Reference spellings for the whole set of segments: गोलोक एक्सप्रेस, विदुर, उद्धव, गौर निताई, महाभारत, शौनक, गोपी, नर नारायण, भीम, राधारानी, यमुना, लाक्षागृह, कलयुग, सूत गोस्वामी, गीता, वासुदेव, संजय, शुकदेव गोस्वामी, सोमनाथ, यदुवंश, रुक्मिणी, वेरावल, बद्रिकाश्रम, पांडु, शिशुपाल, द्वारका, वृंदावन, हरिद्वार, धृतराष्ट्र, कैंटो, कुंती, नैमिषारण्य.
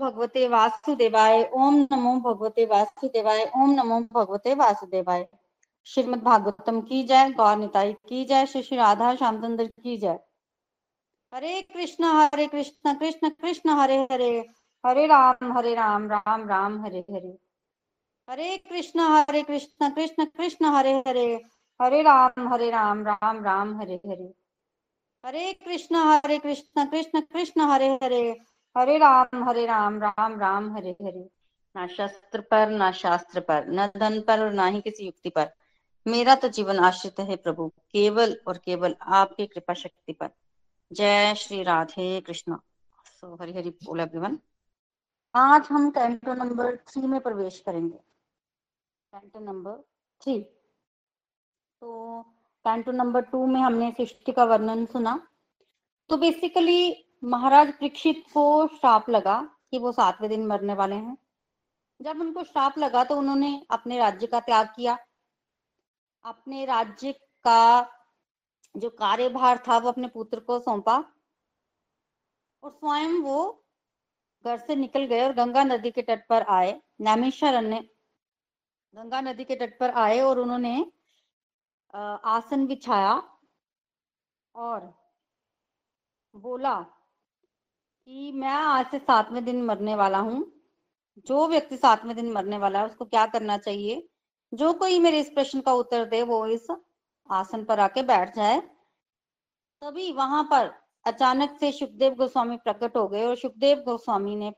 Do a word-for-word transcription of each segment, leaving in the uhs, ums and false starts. भगवते वासुदेवाय, ओम नमो भगवते वासुदेवाय, ओम नमो भगवते वासुदेवाय। श्रीमद भागवतम की जय, गौर निताई की जय, श्री राधा श्यामचंद्र की जय। हरे कृष्णा हरे कृष्णा कृष्ण कृष्ण हरे हरे, हरे राम हरे राम राम राम हरे हरे। हरे कृष्णा हरे कृष्णा कृष्ण कृष्ण हरे हरे, हरे राम हरे राम राम राम हरे हरे। हरे कृष्णा हरे कृष्णा कृष्ण कृष्ण हरे हरे, हरे राम हरे राम राम राम हरे हरे। ना शस्त्र पर ना शास्त्र पर, न धन पर और ना ही किसी युक्ति पर, मेरा तो जीवन आश्रित है प्रभु केवल और केवल आपकी कृपा शक्ति पर। जय श्री राधे कृष्णा। सो हरि हरि बोल एवरीवन। आज हम कैंटो नंबर थ्री में प्रवेश करेंगे। कैंटो number three. तो कैंटो नंबर टू में हमने सृष्टि का वर्णन सुना। तो बेसिकली महाराज परीक्षित को श्राप लगा कि वो सातवें दिन मरने वाले हैं। जब उनको श्राप लगा तो उन्होंने अपने राज्य का त्याग किया। अपने राज्य का जो कार्यभार था वो अपने पुत्र को सौंपा और स्वयं वो घर से निकल गए और गंगा नदी के तट पर आए। नैमिषारण्य गंगा नदी के तट पर आए और उन्होंने आसन बिछाया और बोला कि मैं आज से सातवें दिन मरने वाला हूँ। जो व्यक्ति सातवें दिन मरने वाला है उसको क्या करना चाहिए? जो कोई मेरे इस प्रश्न का उत्तर दे वो इस आसन पर आके बैठ जाए। तभी वहां पर अचानक से शुकदेव गोस्वामी प्रकट हो गए और शुकदेव गोस्वामी ने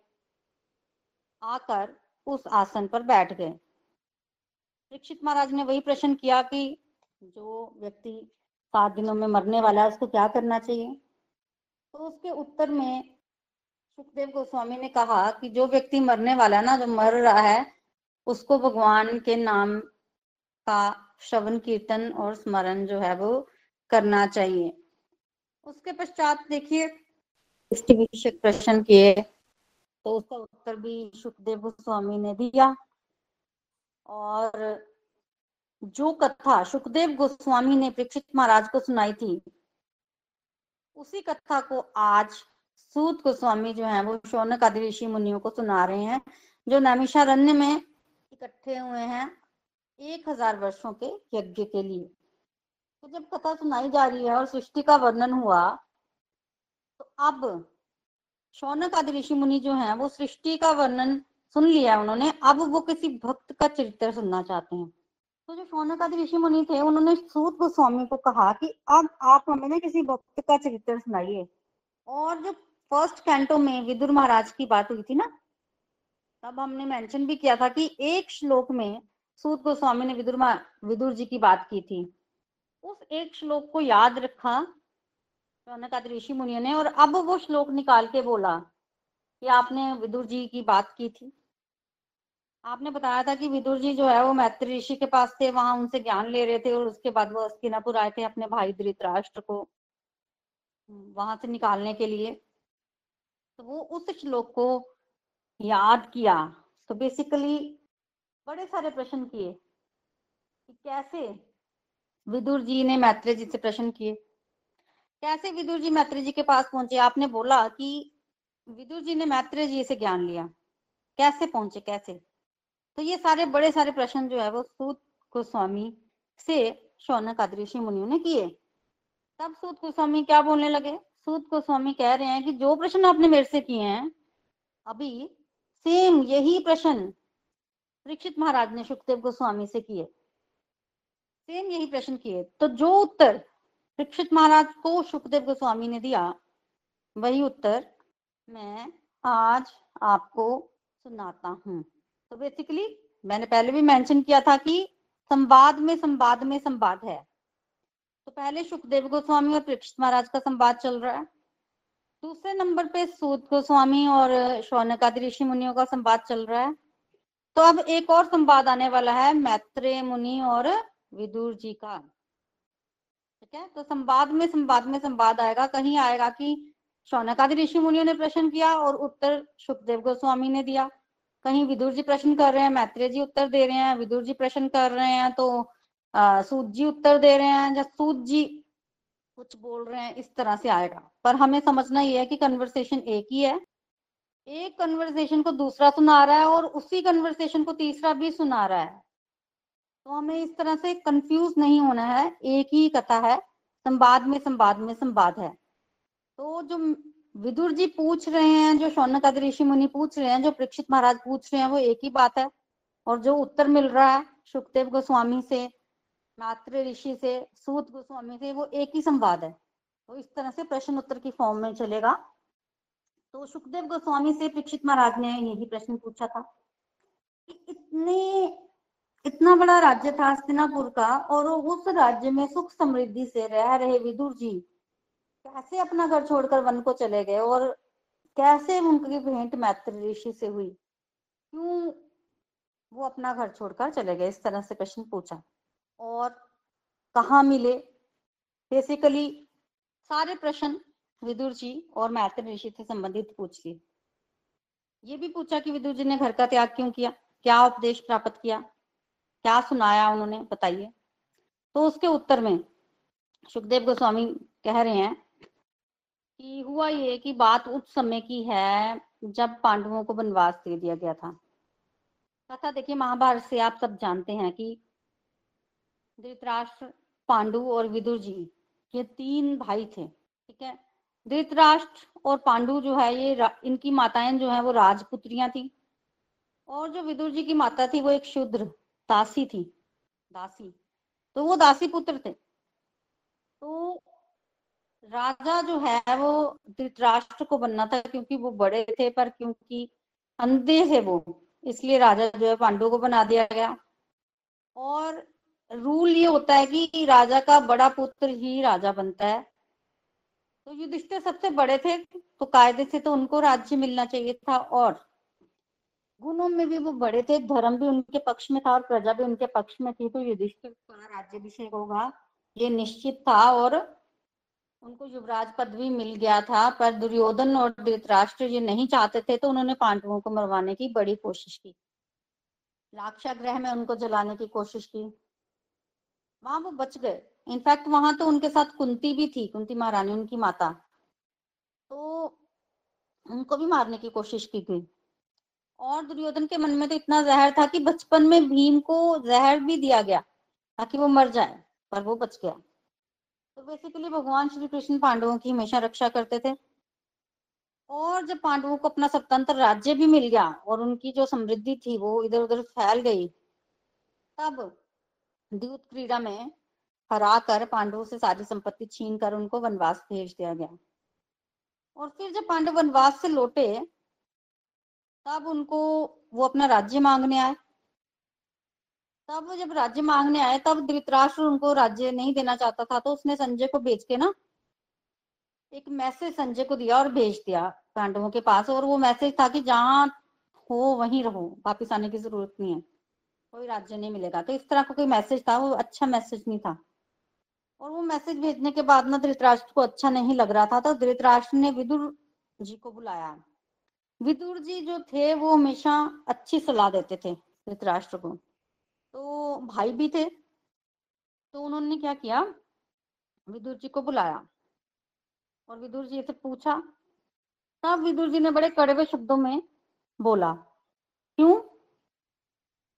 आकर उस आसन पर बैठ गए। परीक्षित महाराज ने वही प्रश्न किया कि जो व्यक्ति सात दिनों में मरने वाला है उसको क्या करना चाहिए। तो उसके उत्तर में शुकदेव गोस्वामी ने कहा कि जो व्यक्ति मरने वाला ना, जो मर रहा है, उसको भगवान के नाम का श्रवण कीर्तन और स्मरण जो है वो करना चाहिए। उसके पश्चात देखिए विषयक प्रश्न किए तो उसका उत्तर भी शुकदेव गोस्वामी ने दिया। और जो कथा शुकदेव गोस्वामी ने परीक्षित महाराज को सुनाई थी उसी कथा को आज सूत गोस्वामी जो है वो शौनक आदि ऋषि मुनियों को सुना रहे हैं, जो नैमिषारण्य में इकट्ठे हुए हैं एक हजार वर्षों के यज्ञ के लिए। तो जब कथा सुनाई जा रही है और सृष्टि का वर्णन हुआ तो अब शौनक आदि ऋषि मुनि जो हैं वो सृष्टि का वर्णन सुन लिया उन्होंने, अब वो किसी भक्त का चरित्र सुनना चाहते हैं। तो जो शौनक आदि ऋषि मुनि थे उन्होंने सूत गोस्वामी को कहा कि अब आप हमें ना किसी भक्त का चरित्र सुनाइए। और जो फर्स्ट कैंटो में विदुर महाराज की बात हुई थी ना, तब हमने मेंशन भी किया था कि एक श्लोक में सूत गोस्वामी ने विदुर विदुर जी की बात की थी। उस एक श्लोक को याद रखा शौनक आदि ऋषि मुनियों ने और अब वो श्लोक निकाल के बोला कि आपने विदुर जी की बात की थी, आपने बताया था कि विदुर जी जो है वो मैत्रेय ऋषि के पास थे, वहां उनसे ज्ञान ले रहे थे और उसके बाद वो हस्तिनापुर आए थे अपने भाई धृतराष्ट्र को वहां से निकालने के लिए। तो वो उस श्लोक को याद किया। तो बेसिकली बड़े सारे प्रश्न किए कि कैसे विदुर जी ने मैत्रेय जी से प्रश्न किए, कैसे विदुर जी मैत्रेय जी के पास पहुंचे। आपने बोला कि विदुर जी ने मैत्रेय जी से ज्ञान लिया, कैसे पहुंचे कैसे। तो ये सारे बड़े सारे प्रश्न जो है वो सूत गोस्वामी से शौनक आदि ऋषि मुनियों ने किए। तब सूत गोस्वामी क्या बोलने लगे? सूत गोस्वामी कह रहे हैं कि जो प्रश्न आपने मेरे से किए हैं अभी सेम यही प्रश्न परीक्षित महाराज ने शुकदेव गोस्वामी से किए, सेम यही प्रश्न किए। तो जो उत्तर परीक्षित महाराज को शुकदेव गोस्वामी ने दिया वही उत्तर मैं आज आपको सुनाता हूँ। तो बेसिकली मैंने पहले भी मेंशन किया था कि संवाद में संवाद में संवाद है। तो पहले शुकदेव गोस्वामी और परीक्षित महाराज का संवाद चल रहा है, दूसरे नंबर पे सूत गोस्वामी और शौनक आदि ऋषि मुनियों का संवाद चल रहा है। तो अब एक और संवाद आने वाला है मैत्रेय मुनि और विदुर जी का, ठीक है। तो संवाद में संवाद में संवाद आएगा, कहीं आएगा कि शौनक आदि ऋषि मुनियों ने प्रश्न किया और उत्तर शुकदेव गोस्वामी ने दिया, कहीं विदुर जी प्रश्न कर रहे हैं, मैत्रेय जी उत्तर दे रहे हैं, विदुर जी प्रश्न कर रहे हैं तो अः सूत जी उत्तर दे रहे हैं, या सूत जी कुछ बोल रहे हैं, इस तरह से आएगा। पर हमें समझना यह है कि कन्वर्सेशन एक ही है, एक कन्वर्सेशन को दूसरा सुना रहा है और उसी कन्वर्सेशन को तीसरा भी सुना रहा है। तो हमें इस तरह से कंफ्यूज नहीं होना है, एक ही कथा है, संवाद में संवाद में संवाद है। तो जो विदुर जी पूछ रहे हैं, जो शौनक आदि ऋषि मुनि पूछ रहे हैं, जो परीक्षित महाराज पूछ रहे हैं, वो एक ही बात है। और जो उत्तर मिल रहा है शुकदेव गोस्वामी से, मैत्रेय ऋषि से, सूत गोस्वामी से, वो एक ही संवाद है। तो इस तरह से प्रश्न उत्तर की फॉर्म में चलेगा। तो शुकदेव गोस्वामी से परीक्षित महाराज ने यही प्रश्न पूछा था कि इतने इतना बड़ा राज्य था हस्तिनापुर का, और उस राज्य में सुख समृद्धि से रह रहे विदुर जी कैसे अपना घर छोड़कर वन को चले गए, और कैसे उनकी भेंट मैत्रेय ऋषि से हुई, क्यों वो अपना घर छोड़कर चले गए, इस तरह से प्रश्न पूछा। और कहाँ मिले, बेसिकली सारे प्रश्न विदुर जी और मैत्रेय ऋषि से संबंधित पूछ लिए। ये भी पूछा कि विदुर जी ने घर का त्याग क्यों किया, क्या उपदेश प्राप्त किया, क्या सुनाया उन्होंने, बताइए। तो उसके उत्तर में शुकदेव गोस्वामी कह रहे हैं कि हुआ ये कि बात उस समय की है जब पांडवों को वनवास दे दिया गया था। कथा देखिए महाभारत से आप सब जानते हैं कि धृतराष्ट्र, पांडु और विदुर जी ये तीन भाई थे, ठीक है। धृतराष्ट्र और पांडु जो है ये इनकी माताएं जो है वो राजपुत्रियां थी, और जो विदुर जी की माता थी वो एक शूद्र दासी थी, दासी। तो वो दासी पुत्र थे। तो राजा जो है वो धृतराष्ट्र को बनना था, क्योंकि वो बड़े थे, पर क्योंकि अंधे थे वो, इसलिए राजा जो है पांडु को बना दिया गया। और रूल ये होता है कि राजा का बड़ा पुत्र ही राजा बनता है। तो युधिष्ठिर सबसे बड़े थे, तो कायदे से तो उनको राज्य मिलना चाहिए था, और गुणों में भी वो बड़े थे, धर्म भी उनके पक्ष में था और प्रजा भी उनके पक्ष में थी। तो युधिष्ठिर का राज्याभिषेक होगा ये निश्चित था, और उनको युवराज पद भी मिल गया था। पर दुर्योधन और धृतराष्ट्र ये नहीं चाहते थे, तो उन्होंने पांडवों को मरवाने की बड़ी कोशिश की, लाक्षागृह में उनको जलाने की कोशिश की, वहां वो बच गए। इनफैक्ट वहां तो उनके साथ कुंती भी थी, कुंती महारानी उनकी माता, तो उनको भी मारने की कोशिश की गई। और दुर्योधन के मन में तो इतना जहर था कि बचपन में भीम को जहर भी दिया गया ताकि वो मर जाए, पर वो बच गया। तो बेसिकली भगवान श्री कृष्ण पांडवों की हमेशा रक्षा करते थे। और जब पांडवों को अपना स्वतंत्र राज्य भी मिल गया और उनकी जो समृद्धि थी वो इधर उधर फैल गई, तब द्यूत क्रीड़ा में हरा कर पांडवों से सारी संपत्ति छीन कर उनको वनवास भेज दिया गया। और फिर जब पांडव वनवास से लौटे तब उनको वो अपना राज्य मांगने आए। तब जब राज्य मांगने आए तब धृतराष्ट्र उनको राज्य नहीं देना चाहता था, तो उसने संजय को भेज के ना एक मैसेज संजय को दिया और भेज दिया पांडवों के पास। और वो मैसेज था कि जहाँ हो वहीं रहो, वापिस आने की जरूरत नहीं है, कोई राज्य नहीं मिलेगा। तो इस तरह का कोई मैसेज था, वो अच्छा मैसेज नहीं था। और वो मैसेज भेजने के बाद ना धृतराष्ट्र को अच्छा नहीं लग रहा था, तो धृतराष्ट्र ने विदुर जी को बुलाया। विदुर जी जो थे वो हमेशा अच्छी सलाह देते थे धृतराष्ट्र को, तो भाई भी थे। तो उन्होंने क्या किया, विदुर जी को बुलाया और विदुर जी से पूछा। तब विदुर जी ने बड़े कड़वे शब्दों में बोला। क्यों?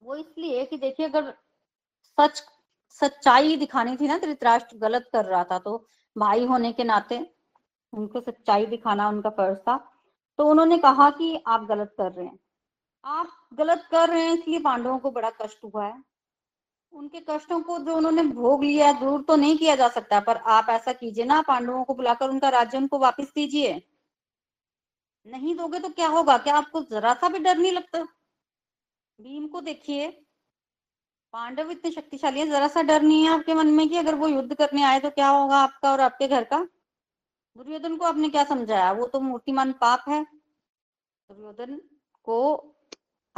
वो इसलिए कि देखिए, अगर सच सच्चाई दिखानी थी ना, धृतराष्ट्र गलत कर रहा था, तो भाई होने के नाते उनको सच्चाई दिखाना उनका फर्ज था। तो उन्होंने कहा कि आप गलत कर रहे हैं, आप गलत कर रहे हैं, इसलिए पांडवों को बड़ा कष्ट हुआ है। उनके कष्टों को जो उन्होंने भोग लिया है दूर तो नहीं किया जा सकता, पर आप ऐसा कीजिए ना, पांडवों को बुलाकर उनका राज्य उनको वापस दीजिए। नहीं दोगे तो क्या होगा? क्या आपको जरा सा भी डर नहीं लगता? भीम को देखिए, पांडव इतने शक्तिशाली हैं, जरा सा डर नहीं है आपके मन में कि अगर वो युद्ध करने आए तो क्या होगा आपका और आपके घर का? दुर्योधन को आपने क्या समझाया? वो तो मूर्तिमान पाप है। दुर्योधन को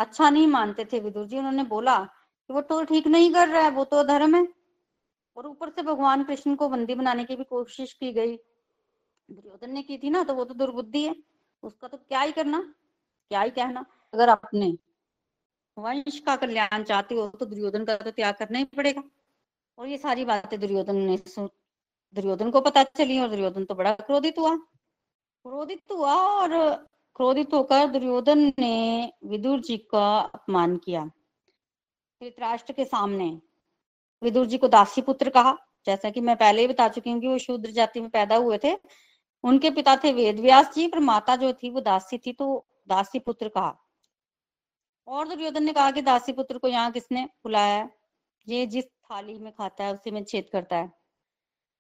अच्छा नहीं मानते थे विदुर जी, उन्होंने बोला कि वो तो ठीक नहीं कर रहा है, वो तो धर्म है। और ऊपर से भगवान कृष्ण को बंदी बनाने की भी कोशिश की गई, दुर्योधन ने की थी ना, तो वो तो दुर्बुद्धि है, उसका तो क्या ही करना, क्या ही कहना। अगर आपने वंश का कल्याण चाहते हो तो दुर्योधन का तो त्याग करना ही पड़ेगा। और ये सारी बातें दुर्योधन ने दुर्योधन को पता चली और दुर्योधन तो बड़ा क्रोधित हुआ क्रोधित हुआ और क्रोधित होकर दुर्योधन ने विदुर जी का अपमान किया धृतराष्ट्र के सामने। विदुर जी को दासी पुत्र कहा, जैसा कि मैं पहले ही बता चुकी हूँ कि वो शूद्र जाति में पैदा हुए थे। उनके पिता थे वेदव्यास जी, पर माता जो थी वो दासी थी, तो दासी पुत्र कहा। और दुर्योधन ने कहा कि दासी पुत्र को यहाँ किसने बुलाया है? ये जिस थाली में खाता है उसी में छेद करता है।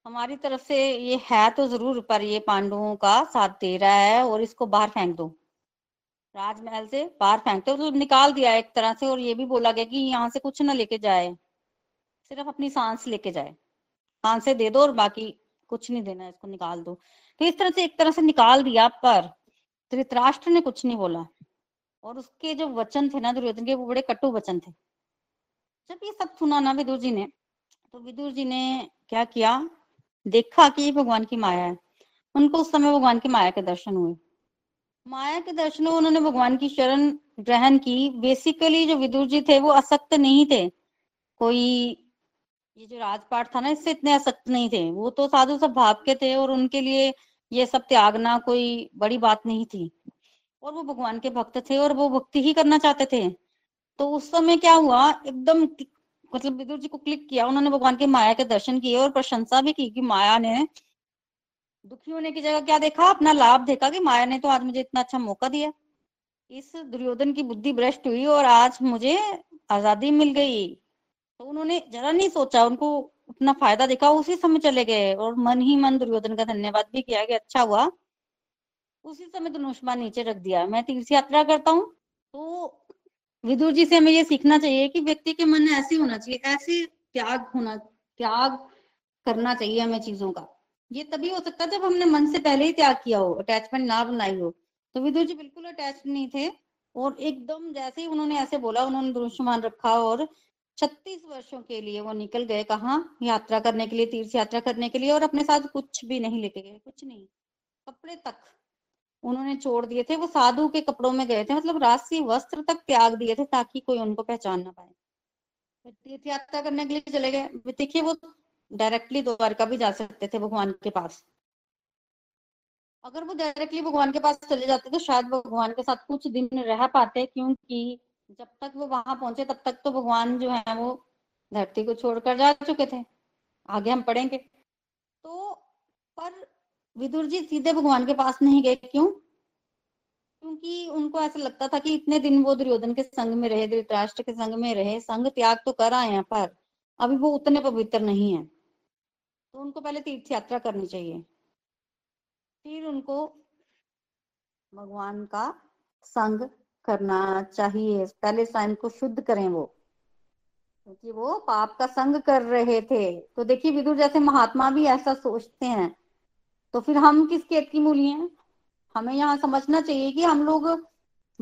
हमारी तरफ से ये है तो जरूर, पर ये पांडवों का साथ दे रहा है और इसको बाहर फेंक दो, राजमहल से बाहर फेंक दो। तो निकाल दिया एक तरह से। और ये भी बोला गया कि यहाँ से कुछ ना लेके जाए, सिर्फ अपनी सांस लेके जाए, सांसें दे दो और बाकी कुछ नहीं देना, इसको निकाल दो। तो इस तरह से एक तरह से निकाल दिया, पर धृतराष्ट्र ने कुछ नहीं बोला। और उसके जो वचन थे ना दुर्योधन के, वो बड़े कटु वचन थे। जब ये सब सुना ना विदुर जी ने, तो विदुर जी ने क्या किया, देखा कि ये भगवान की माया है। उनको उस समय भगवान की माया के दर्शन हुए। माया के दर्शन हुए, उन्होंने भगवान की शरण ग्रहण की। बेसिकली जो विदुर जी थे वो आसक्त नहीं थे, कोई ये जो राजपाट था ना इससे इतने आसक्त नहीं थे। वो तो साधु स्वभाव के थे और उनके लिए ये सब त्यागना कोई बड़ी बात नहीं थी। और वो भगवान के भक्त थे और वो भक्ति ही करना चाहते थे। तो उस समय क्या हुआ, एकदम मतलब विदुर जी को क्लिक किया। उन्होंने भगवान के माया के दर्शन किए और प्रशंसा भी की कि माया ने, दुखी होने की जगह क्या देखा, अपना लाभ देखा कि माया ने तो आज मुझे इतना अच्छा मौका दिया। इस दुर्योधन की बुद्धि भ्रष्ट हुई और आज मुझे आजादी मिल गई। तो उन्होंने जरा नहीं सोचा, उनको अपना फायदा देखा, उसी समय चले गए। और मन ही मन दुर्योधन का धन्यवाद भी किया कि अच्छा हुआ। उसी समय धनुष बाण नीचे रख दिया। मैं तीर्थ यात्रा करता हूँ। तो विदुर जी से हमें ये सीखना चाहिए कि व्यक्ति के मन में ऐसे होना चाहिए, ऐसे त्याग होना, त्याग करना चाहिए हमें चीजों का। ये तभी हो सकता है जब हमने मन से पहले ही त्याग किया हो, अटैचमेंट ना बनाई हो। तो विदुर जी बिल्कुल अटैच नहीं थे और एकदम जैसे ही उन्होंने ऐसे बोला, उन्होंने धनुष बाण रखा और छत्तीस वर्षों के लिए वो निकल गए। कहाँ? यात्रा करने के लिए, तीर्थ यात्रा करने के लिए। और अपने साथ कुछ भी नहीं लेके गए, कुछ नहीं, कपड़े तक उन्होंने छोड़ दिए थे। वो साधु के कपड़ों में गए थे, मतलब राशि वस्त्र तक त्याग दिए थे ताकि कोई उनको पहचान ना पाए। तीर्थ यात्रा करने के लिए चले गए। देखिए, वो डायरेक्टली द्वारका भी जा सकते थे भगवान के पास। अगर वो डायरेक्टली भगवान के पास चले जाते तो शायद भगवान के साथ कुछ दिन रह पाते, क्योंकि जब तक वो वहां पहुंचे तब तक तो भगवान जो है वो धरती को छोड़कर जा चुके थे। आगे हम पढ़ेंगे। तो पर विदुर जी सीधे भगवान के पास नहीं गए। क्यों? क्योंकि उनको ऐसा लगता था कि इतने दिन वो दुर्योधन के संग में रहे, धृतराष्ट्र के संग में रहे, संग त्याग तो कर आए हैं, पर अभी वो उतने पवित्र नहीं है। तो उनको पहले तीर्थ यात्रा करनी चाहिए, फिर उनको भगवान का संग करना चाहिए। पहले स्वयं को शुद्ध करें वो, क्योंकि वो पाप का संग कर रहे थे। तो देखिए, विदुर जैसे महात्मा भी ऐसा सोचते हैं। तो फिर हम किस खेत की मूली हैं? हमें यहाँ समझना चाहिए कि हम लोग,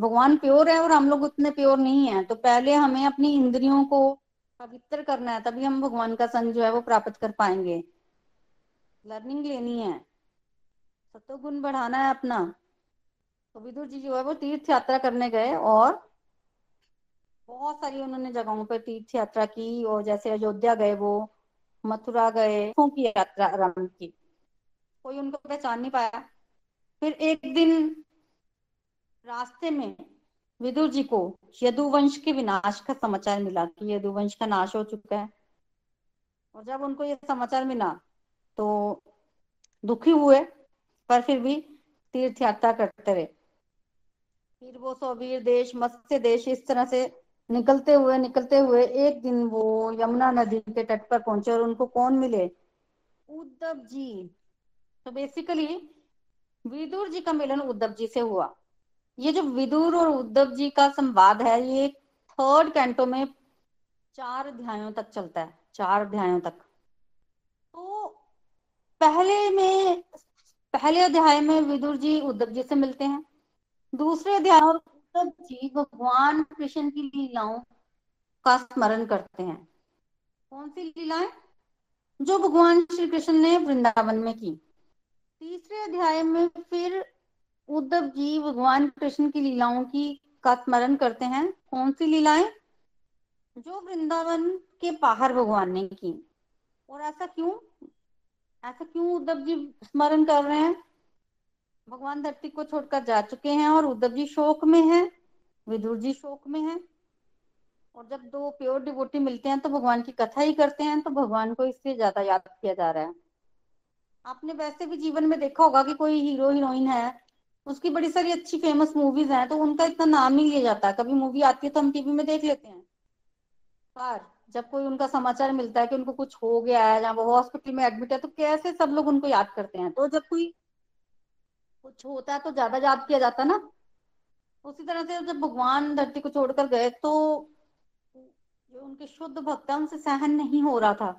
भगवान प्योर है और हम लोग उतने प्योर नहीं है। तो पहले हमें अपनी इंद्रियों को पवित्र करना है, तभी हम भगवान का संग जो है वो प्राप्त कर पाएंगे। लर्निंग लेनी है, सत्वगुण बढ़ाना है अपना। तो विदुर जी जो है वो तीर्थ यात्रा करने गए और बहुत सारी उन्होंने जगहों पर तीर्थ यात्रा की। और जैसे अयोध्या गए, वो मथुरा गए, की यात्रा आरम्भ की। कोई उनको पहचान नहीं पाया। फिर एक दिन रास्ते में विदुर जी को यदुवंश के विनाश का समाचार मिला कि यदुवंश का नाश हो चुका है। और जब उनको ये समाचार मिला तो दुखी हुए, पर फिर भी तीर्थ यात्रा करते रहे। फिर वो सौवीर देश, मत्स्य देश, इस तरह से निकलते हुए निकलते हुए एक दिन वो यमुना नदी के तट पर पहुंचे और उनको कौन मिले? उद्धव जी। तो बेसिकली विदुर जी का मिलन उद्धव जी से हुआ। ये जो विदुर और उद्धव जी का संवाद है, ये थर्ड कैंटो में चार अध्यायों तक चलता है, चार अध्यायों तक। तो पहले में पहले अध्याय में विदुर जी उद्धव जी से मिलते हैं, दूसरे अध्याय और उद्धव जी भगवान कृष्ण की लीलाओं का स्मरण करते हैं। कौन सी लीलाएं? जो भगवान श्री कृष्ण ने वृंदावन में की। तीसरे अध्याय में फिर उद्धव जी भगवान कृष्ण की लीलाओं की का स्मरण करते हैं। कौन सी लीलाएं? जो वृंदावन के बाहर भगवान ने की। और ऐसा क्यों ऐसा क्यों उद्धव जी स्मरण कर रहे हैं? भगवान धरती को छोड़कर जा चुके हैं और उद्धव जी शोक में हैं, विदुर जी शोक में हैं। और जब दो प्योर डिवोटी मिलते हैं तो भगवान की कथा ही करते हैं, तो भगवान को इससे ज्यादा याद किया जा रहा है। आपने वैसे भी जीवन में देखा होगा कि कोई हीरो हीरोइन है, उसकी बड़ी सारी अच्छी फेमस मूवीज हैं, तो उनका इतना नाम नहीं लिया जाता। कभी मूवी आती है तो हम टीवी में देख लेते हैं, पर जब कोई उनका समाचार मिलता है कि उनको कुछ हो गया है या वो हॉस्पिटल में एडमिट है, तो कैसे सब लोग उनको याद करते हैं। तो जब कोई कुछ होता है तो ज्यादा याद किया जाता ना। उसी तरह से जब भगवान धरती को छोड़कर गए तो जो उनके शुद्ध भक्त है उनसे सहन नहीं हो रहा था,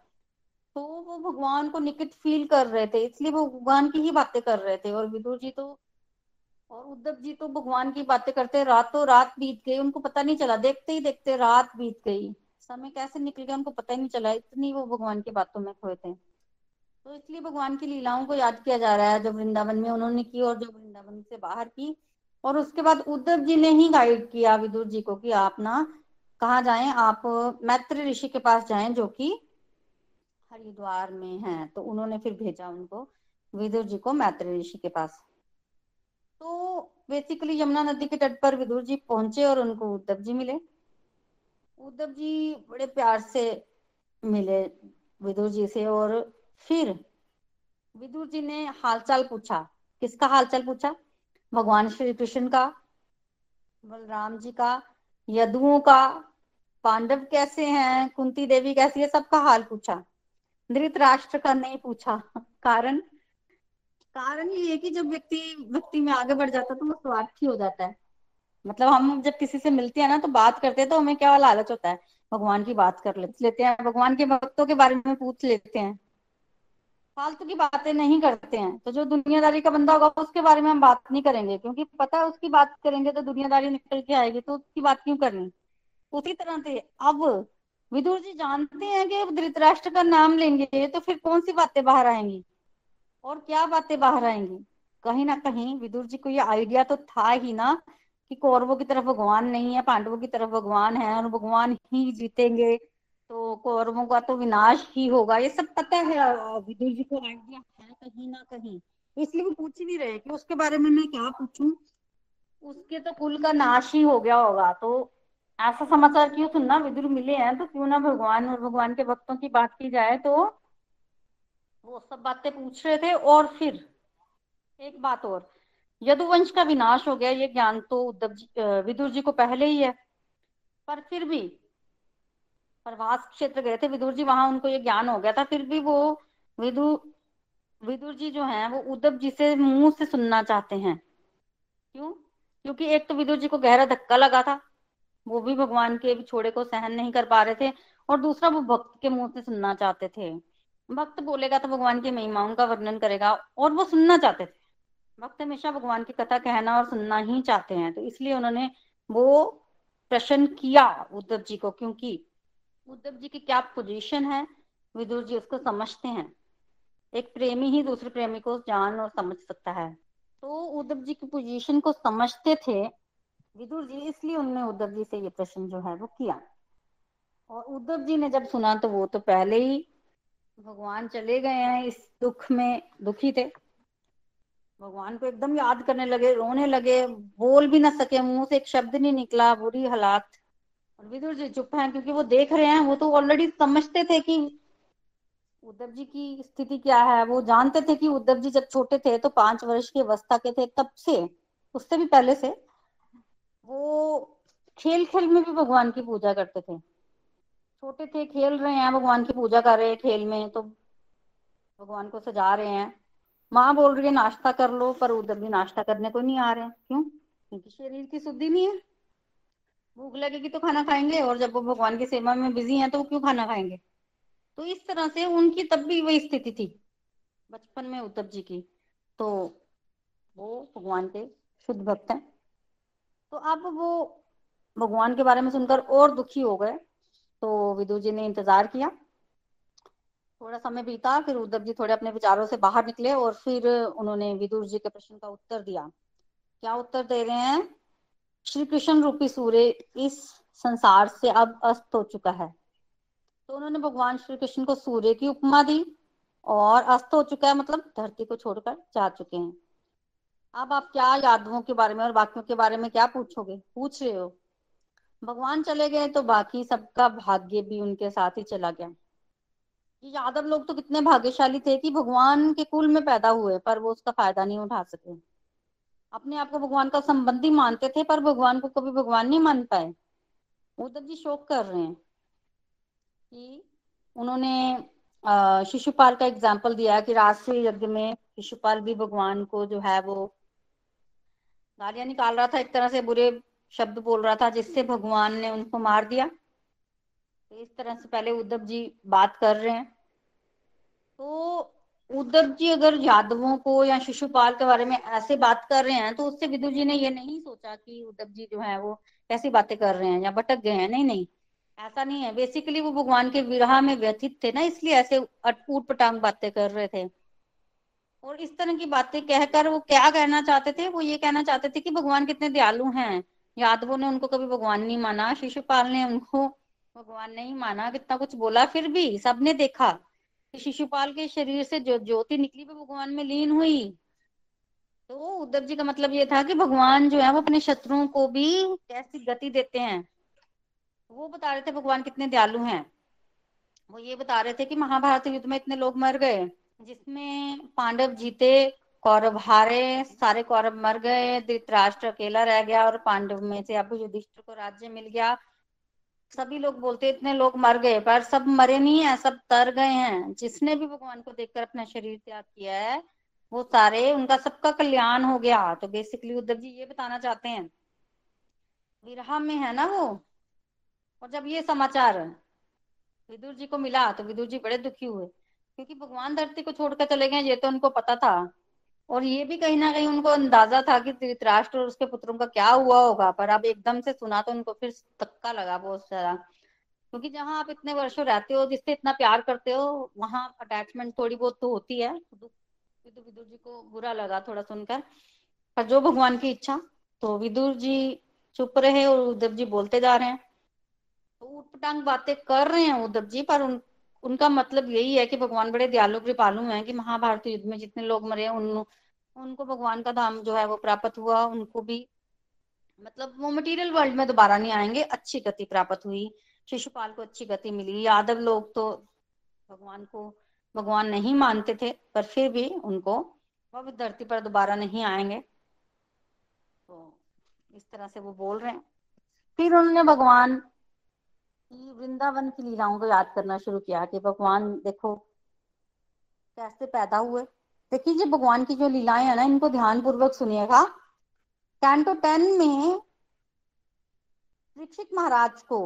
तो वो भगवान को निकट फील कर रहे थे, इसलिए वो भगवान की ही बातें कर रहे थे। और विदुर जी तो और उद्धव जी तो भगवान की बातें करते रातों रात बीत गई, उनको पता नहीं चला। देखते ही देखते रात बीत गई, समय कैसे निकल गया उनको पता ही नहीं चला, इतनी वो भगवान की बातों में खोए थे। तो इसलिए भगवान की लीलाओं को याद किया जा रहा है जो वृंदावन में उन्होंने की और जो वृंदावन से बाहर की। और उसके बाद उद्धव जी ने ही गाइड किया विदुर जी को कि आप ना कहाँ जाएं, आप मैत्रेय ऋषि के पास जाएं जो कि हरिद्वार में हैं। तो उन्होंने फिर भेजा उनको, विदुर जी को मैत्रेय ऋषि के पास। तो बेसिकली यमुना नदी के तट पर विदुर जी पहुंचे और उनको उद्धव जी मिले। उद्धव जी बड़े प्यार से मिले विदुर जी से, और फिर विदुर जी ने हालचाल पूछा। किसका हालचाल पूछा? भगवान श्री कृष्ण का, बलराम जी का, यदुओं का, पांडव कैसे हैं, कुंती देवी कैसी है, सबका हाल पूछा। धृतराष्ट्र का नहीं पूछा। कारण कारण ये है कि जब व्यक्ति व्यक्ति में आगे बढ़ जाता है तो वो स्वार्थी हो जाता है। मतलब हम जब किसी से मिलते हैं ना तो बात करते हैं तो हमें क्या लालच होता है, भगवान की बात कर लेते हैं, भगवान के भक्तों के बारे में पूछ लेते हैं, फालतू की बातें नहीं करते हैं। तो जो दुनियादारी का बंदा होगा उसके बारे में हम बात नहीं करेंगे, क्योंकि पता है उसकी बात करेंगे तो दुनियादारी निकल के आएगी, तो उसकी बात क्यों करनी। उसी तरह से अब विदुर जी जानते हैं कि धृतराष्ट्र का नाम लेंगे तो फिर कौन सी बातें बाहर आएंगी, और क्या बातें बाहर आएंगी। कहीं ना कहीं विदुर जी को ये आइडिया तो था ही ना कि कौरवों की तरफ भगवान नहीं है, पांडवों की तरफ भगवान है, और भगवान ही जीतेंगे, तो कौरवों का तो विनाश ही होगा। ये सब पता है विदुर जी को, आइडिया है कहीं ना कहीं, इसलिए वो पूछ ही नहीं रहे कि उसके बारे में मैं क्या पूछूं, उसके तो कुल का नाश ही हो गया होगा। तो ऐसा समाचार क्यों सुनना, विदुर मिले हैं तो क्यों ना भगवान और भगवान के भक्तों की बात की जाए। तो वो सब बातें पूछ रहे थे। और फिर एक बात और, यदुवंश का विनाश हो गया, ये ज्ञान तो उद्धव जी विदुर जी को पहले ही है, पर फिर भी प्रवास क्षेत्र गए थे विदुर जी, वहां उनको ये ज्ञान हो गया था। फिर भी वो विदुर विदुर जी जो हैं वो उद्धव जी से मुंह से सुनना चाहते हैं। क्यों? क्योंकि एक तो विदुर जी को गहरा धक्का लगा था, वो भी भगवान के विछोड़े को सहन नहीं कर पा रहे थे, और दूसरा वो भक्त के मुंह से सुनना चाहते थे। भक्त बोलेगा तो भगवान की महिमाओं का वर्णन करेगा, और वो सुनना चाहते थे। भक्त हमेशा भगवान की कथा कहना और सुनना ही चाहते हैं, तो इसलिए उन्होंने वो प्रश्न किया उद्धव जी को, क्योंकि उद्धव जी की क्या पोजीशन है विदुर जी उसको समझते हैं। एक प्रेमी ही दूसरे प्रेमी को जान और समझ सकता है, तो उद्धव जी की पोजीशन को समझते थे विदुर जी, इसलिए उन्होंने उद्धव जी से ये प्रश्न जो है वो किया। और उद्धव जी ने जब सुना तो वो तो पहले ही भगवान चले गए हैं, इस दुख में दुखी थे, भगवान को एकदम याद करने लगे, रोने लगे, बोल भी ना सके, मुंह से एक शब्द नहीं निकला, बुरी हालात। और विदुर जी चुप हैं क्योंकि वो देख रहे हैं, वो तो ऑलरेडी समझते थे कि उद्धव जी की स्थिति क्या है। वो जानते थे कि उद्धव जी जब छोटे थे तो पांच वर्ष की अवस्था के थे, तब से उससे भी पहले से वो खेल खेल में भी भगवान की पूजा करते थे। छोटे थे, खेल रहे हैं, भगवान की पूजा कर रहे हैं, खेल में तो भगवान को सजा रहे हैं। माँ बोल रही है नाश्ता कर लो, पर उद्धव भी नाश्ता करने को नहीं आ रहे। क्यों? क्योंकि शरीर की शुद्धि नहीं है। भूख लगेगी तो खाना खाएंगे, और जब वो भगवान की सेवा में बिजी हैं तो वो क्यों खाना खाएंगे। तो इस तरह से उनकी तब भी वही स्थिति थी बचपन में उद्धव जी की। तो वो भगवान के शुद्ध भक्त हैं। तो अब वो भगवान के बारे में सुनकर और दुखी हो गए। तो विदुर जी ने इंतजार किया, थोड़ा समय बीता, फिर उद्धव जी थोड़े अपने विचारों से बाहर निकले और फिर उन्होंने विदुर जी के प्रश्न का उत्तर दिया। क्या उत्तर दे रहे हैं? श्री कृष्ण रूपी सूर्य इस संसार से अब अस्त हो चुका है। तो उन्होंने भगवान श्री कृष्ण को सूर्य की उपमा दी, और अस्त हो चुका है मतलब धरती को छोड़कर जा चुके हैं। अब आप क्या यादवों के बारे में और बाकियों के बारे में क्या पूछोगे, पूछ रहे हो। भगवान चले गए तो बाकी सबका भाग्य भी उनके साथ ही चला गया। ये यादव लोग तो कितने भाग्यशाली थे कि भगवान के कुल में पैदा हुए, पर वो उसका फायदा नहीं उठा सके। अपने आप को भगवान का संबंधी मानते थे, पर भगवान को कभी भगवान नहीं मान पाए। उद्धव जी शोक कर रहे हैं कि उन्होंने शिशुपाल का एग्जाम्पल दिया कि राष्ट्रीय यज्ञ में शिशुपाल भी भगवान को जो है वो गालियां निकाल रहा था, एक तरह से बुरे शब्द बोल रहा था, जिससे भगवान ने उनको मार दिया। तो इस तरह से पहले उद्धव जी बात कर रहे हैं। तो उद्धव जी अगर यादवों को या शिशुपाल के बारे में ऐसे बात कर रहे हैं तो उससे विदुर जी ने ये नहीं सोचा कि उद्धव जी जो है वो कैसी बातें कर रहे हैं या भटक गए हैं। नहीं नहीं, ऐसा नहीं है। बेसिकली वो भगवान के विरह में व्यथित थे ना, इसलिए ऐसे अटपूट पटांग बातें कर रहे थे। और इस तरह की बातें कहकर वो क्या कहना चाहते थे, वो ये कहना चाहते थे कि भगवान कितने दयालु हैं। यादवों ने उनको कभी भगवान नहीं माना, शिशुपाल ने उनको भगवान नहीं माना, कितना कुछ बोला, फिर भी सबने देखा शिशुपाल के शरीर से जो ज्योति निकली वो भगवान में लीन हुई। तो उद्धव जी का मतलब ये था कि भगवान जो है वो अपने शत्रुओं को भी कैसी गति देते हैं। वो बता रहे थे भगवान कितने दयालु हैं। वो ये बता रहे थे कि महाभारत युद्ध में इतने लोग मर गए, जिसमें पांडव जीते, कौरव हारे, सारे कौरव मर गए, धृतराष्ट्र अकेला रह गया, और पांडव में से अब युधिष्ठिर को राज्य मिल गया। सभी लोग बोलते इतने लोग मर गए, पर सब मरे नहीं है, सब तर गए हैं। जिसने भी भगवान को देखकर अपना शरीर त्याग किया है वो सारे, उनका सबका कल्याण हो गया। तो बेसिकली उद्धव जी ये बताना चाहते हैं, विरह में है ना वो। और जब ये समाचार विदुर जी को मिला तो विदुर जी बड़े दुखी हुए, क्योंकि भगवान धरती को छोड़कर चले गए ये तो उनको पता था, और ये भी कहीं ना कहीं उनको अंदाजा था कि धृतराष्ट्र और उसके पुत्रों का क्या हुआ होगा। पर अब एकदम से सुना तो उनको फिर धक्का लगा बहुत सारा, क्योंकि जहाँ आप इतने वर्षों रहते हो, जिससे इतना प्यार करते हो, वहां अटैचमेंट थोड़ी बहुत तो होती है। तो विदुर जी को बुरा लगा थोड़ा सुनकर, पर जो भगवान की इच्छा। तो विदुर जी चुप रहे और उद्धव जी बोलते जा रहे हैं। तो उटपटांग बातें कर रहे हैं उद्धव जी, पर उन उनका मतलब यही है कि भगवान बड़े दयालु कृपालु हैं कि महाभारत युद्ध में जितने लोग मरे उन उनको भगवान का धाम जो है वो प्राप्त हुआ, उनको भी मतलब वो मटेरियल वर्ल्ड में दोबारा नहीं आएंगे, अच्छी गति प्राप्त हुई। शिशुपाल को अच्छी गति मिली। यादव लोग तो भगवान को भगवान नहीं मानते थे, पर फिर भी उनको वह धरती पर दोबारा नहीं आएंगे। तो इस तरह से वो बोल रहे हैं। फिर उन्होंने भगवान वृंदावन की लीलाओं को याद करना शुरू किया कि भगवान देखो कैसे पैदा हुए। देखिए ये भगवान की जो लीलाएं है ना, इनको ध्यान पूर्वक सुनिएगा। कैंटो टेन में परीक्षित महाराज को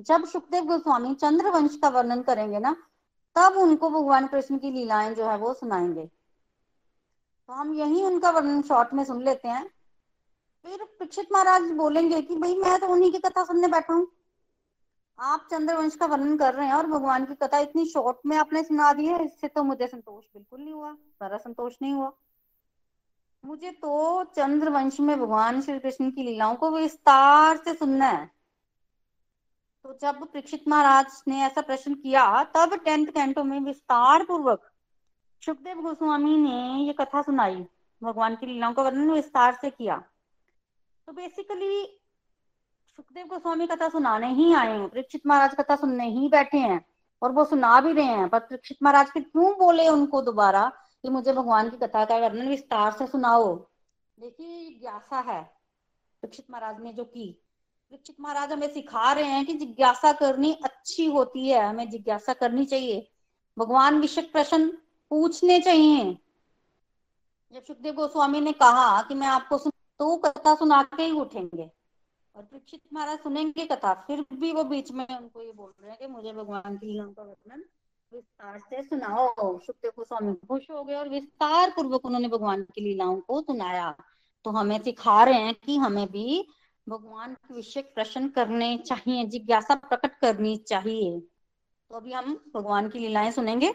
जब शुकदेव गोस्वामी चंद्रवंश का वर्णन करेंगे ना, तब उनको भगवान कृष्ण की लीलाएं जो है वो सुनाएंगे। तो हम यही उनका वर्णन शॉर्ट में सुन लेते हैं। फिर परीक्षित महाराज बोलेंगे कि भाई मैं तो उन्हीं की कथा सुनने बैठा हूँ, आप चंद्रवंश का वर्णन कर रहे हैं और भगवान की कथा इतनी शॉर्ट में आपने सुना दी है, इससे तो मुझे संतोष बिल्कुल नहीं हुआ, सारा संतोष नहीं हुआ। मुझे तो चंद्रवंश में भगवान श्री कृष्ण की लीलाओं को विस्तार से सुनना है। तो जब परीक्षित महाराज ने ऐसा प्रश्न किया, तब टेंथ कैंटो में विस्तार पूर्वक शुकदेव गोस्वामी ने ये कथा सुनाई, भगवान की लीलाओं का वर्णन विस्तार से किया। तो बेसिकली शुकदेव गोस्वामी कथा सुनाने ही आए हैं, परीक्षित महाराज कथा सुनने ही बैठे हैं, और वो सुना भी रहे हैं। पर परीक्षित महाराज फिर क्यों बोले उनको दोबारा कि मुझे भगवान की कथा का वर्णन विस्तार से सुनाओ। देखिए जिज्ञासा है परीक्षित महाराज ने जो की। परीक्षित महाराज हमें सिखा रहे हैं कि जिज्ञासा करनी अच्छी होती है, हमें जिज्ञासा करनी चाहिए, भगवान विषयक प्रश्न पूछने चाहिए। जब शुकदेव गोस्वामी ने कहा कि मैं आपको सुन, तो कथा सुना के ही उठेंगे। और परीक्षित महाराज सुनेंगे कथा, फिर भी वो बीच में उनको ये बोल रहे हैं कि मुझे भगवान की लीलाओं का वर्णन विस्तार से सुनाओ। शुकदेव गोस्वामी खुश हो गए और विस्तार पूर्वक उन्होंने भगवान की लीलाओं को सुनाया। तो हमें सिखा रहे हैं कि हमें भी भगवान के विषय प्रश्न करने चाहिए, जिज्ञासा प्रकट करनी चाहिए। तो अभी हम भगवान की लीलाएं सुनेंगे।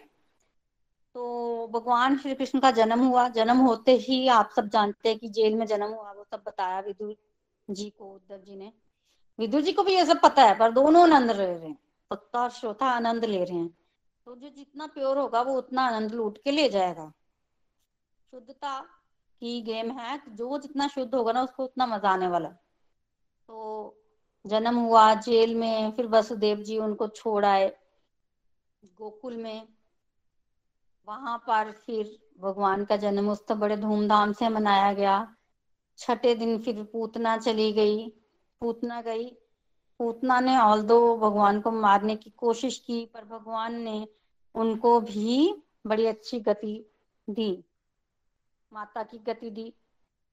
तो भगवान श्री कृष्ण का जन्म हुआ, जन्म होते ही आप सब जानते हैं कि जेल में जन्म हुआ, वो सब बताया विदुर जी को, उद्धव जी ने। विदुर जी को भी ये सब पता है, पर दोनों आनंद ले रहे हैं, भक्ता और श्रोता आनंद ले रहे हैं। तो जो जितना प्योर होगा वो उतना आनंद लूट के ले जाएगा। शुद्धता की गेम है, जो जितना शुद्ध होगा ना उसको उतना मजा आने वाला। तो जन्म हुआ जेल में, फिर वासुदेव जी उनको छोड़ आए गोकुल में। वहां पर फिर भगवान का जन्म उत्सव बड़े धूमधाम से मनाया गया। छठे दिन फिर पूतना चली गई, पूतना गई। पूतना ने ऑल्दो भगवान को मारने की कोशिश की, पर भगवान ने उनको भी बड़ी अच्छी गति दी, माता की गति दी।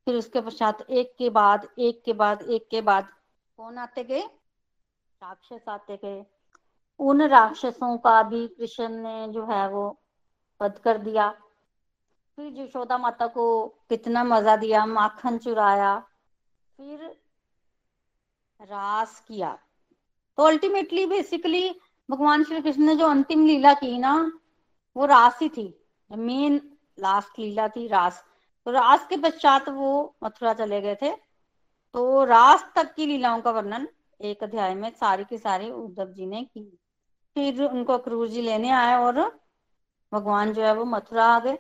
फिर उसके पश्चात एक के बाद एक के बाद एक के बाद कौन आते गए? राक्षस आते गए। उन राक्षसों का भी कृष्ण ने जो है वो वध कर दिया। फिर यशोदा माता को कितना मजा दिया, माखन चुराया, फिर रास किया। तो अल्टीमेटली बेसिकली भगवान श्री कृष्ण ने जो अंतिम लीला की ना, वो रास ही थी। मेन लास्ट लीला थी रास। तो रास के पश्चात वो मथुरा चले गए थे। तो रास तक की लीलाओं का वर्णन एक अध्याय में सारी की सारी उद्धव जी ने की। फिर उनको क्रूर जी लेने आए और भगवान जो है वो मथुरा आ गए।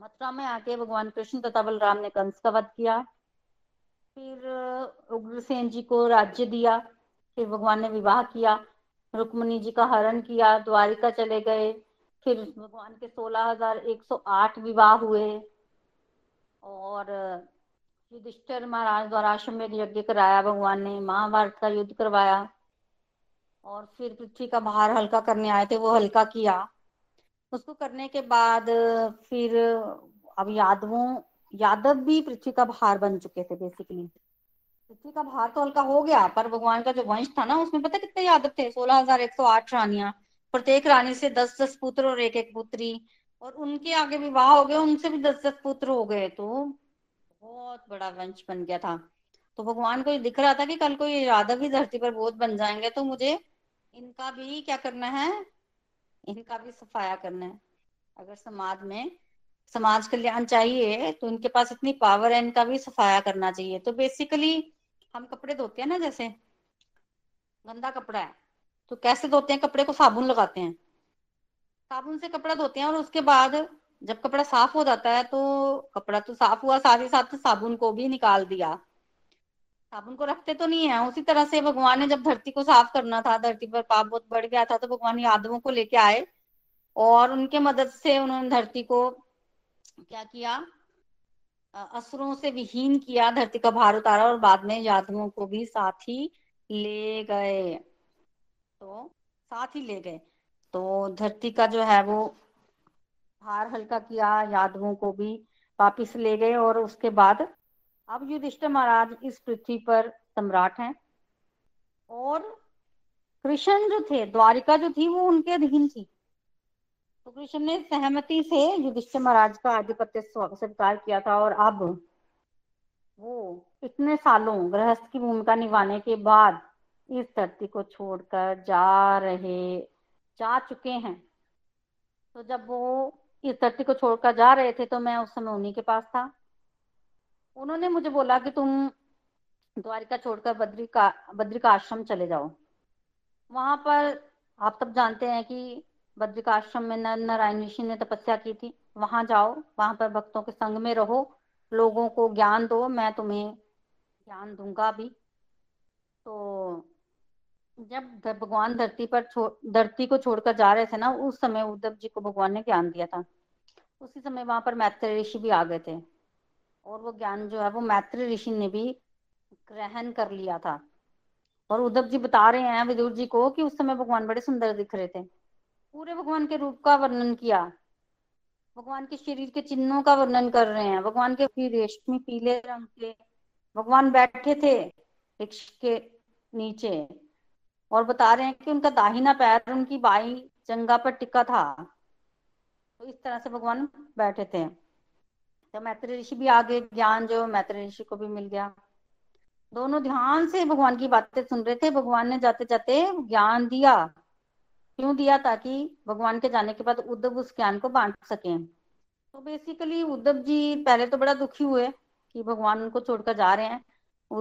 मथुरा में आके भगवान कृष्ण तथा बलराम ने कंस का वध किया। फिर उग्रसेन जी को राज्य दिया। फिर भगवान ने विवाह किया, रुक्मिणी जी का हरण किया, द्वारिका चले गए। फिर भगवान के सोलह हजार एक सौ आठ विवाह हुए और युधिष्ठिर महाराज द्वारा अश्वमेध यज्ञ कराया, भगवान ने महाभारत का युद्ध करवाया। और फिर पृथ्वी का भार हल्का करने आए थे, वो हल्का किया। उसको करने के बाद फिर अब यादवों यादव भी पृथ्वी का भार बन चुके थे। बेसिकली पृथ्वी का भार तो हल्का हो गया, पर भगवान का जो वंश था ना उसमें पता कितने यादव थे? सोलह हजार एक सौ आठ रानियां, प्रत्येक रानी से दस दस पुत्र और एक एक पुत्री, और उनके आगे विवाह हो गए, उनसे भी दस दस पुत्र हो गए। तो बहुत बड़ा वंश बन गया था। तो भगवान को ये दिख रहा था कि कल को ये यादव ही धरती पर बहुत बन जाएंगे, तो मुझे इनका भी क्या करना है, इनका भी सफाया करना है। अगर समाज में समाज कल्याण चाहिए तो इनके पास इतनी पावर है, इनका भी सफाया करना चाहिए। तो बेसिकली हम कपड़े धोते हैं ना, जैसे गंदा कपड़ा है तो कैसे धोते हैं? कपड़े को साबुन लगाते हैं, साबुन से कपड़ा धोते हैं, और उसके बाद जब कपड़ा साफ हो जाता है तो कपड़ा तो साफ हुआ, साथ ही साथ साबुन को भी निकाल दिया। साबुन को रखते तो नहीं है। उसी तरह से भगवान ने जब धरती को साफ करना था, धरती पर पाप बहुत बढ़ गया था, तो भगवान यादवों को लेके आए और उनके मदद से उन्होंने धरती को क्या किया, असुरों से विहीन किया, धरती का भार उतारा और बाद में यादवों को भी साथ ही ले गए। तो साथ ही ले गए तो धरती का जो है वो भार हल्का किया, यादवों को भी वापिस ले गए। और उसके बाद अब युधिष्ठिर महाराज इस पृथ्वी पर सम्राट हैं और कृष्ण जो थे, द्वारिका जो थी वो उनके अधीन थी। तो कृष्ण ने सहमति से युधिष्ठिर महाराज का आधिपत्य स्वीकार किया था। और अब वो इतने सालों गृहस्थ की भूमिका निभाने के बाद इस धरती को छोड़कर जा रहे जा चुके हैं। तो जब वो इस धरती को छोड़कर जा रहे थे तो मैं उस समय उन्हीं के पास था। उन्होंने मुझे बोला कि तुम द्वारिका छोड़कर बद्रिका बद्रिकाश्रम चले जाओ। वहां पर आप सब जानते हैं कि बद्रिकाश्रम में नर नारायण ऋषि ने तपस्या की थी। वहां जाओ, वहां पर भक्तों के संग में रहो, लोगों को ज्ञान दो, मैं तुम्हें ज्ञान दूंगा भी। तो जब भगवान धरती पर धरती को छोड़कर जा रहे थे ना, उस समय उद्धव जी को भगवान ने ज्ञान दिया था। उसी समय वहां पर मैत्रेय ऋषि भी आ गए थे और वो ज्ञान जो है वो मैत्रेय ऋषि ने भी ग्रहण कर लिया था। और उद्धव जी बता रहे हैं विदुर जी को कि उस समय भगवान बड़े सुंदर दिख रहे थे। पूरे भगवान के रूप का वर्णन किया, भगवान के शरीर के चिन्हों का वर्णन कर रहे हैं। भगवान के रेशमी पीले रंग के भगवान बैठे थे, वृक्ष के नीचे, और बता रहे हैं कि उनका दाहिना पैर उनकी बाई जंगा पर टिका था, तो इस तरह से भगवान बैठे थे। तो मैत्रेय ऋषि भी आगे, ज्ञान जो मैत्रेय ऋषि को भी मिल गया। दोनों ध्यान से भगवान की बातें सुन रहे थे। भगवान ने जाते जाते ज्ञान दिया, क्यों दिया? ताकि भगवान के जाने के बाद उद्धव उस ज्ञान को बांट सके। तो बेसिकली उद्धव जी पहले तो बड़ा दुखी हुए कि भगवान उनको छोड़कर जा रहे हैं।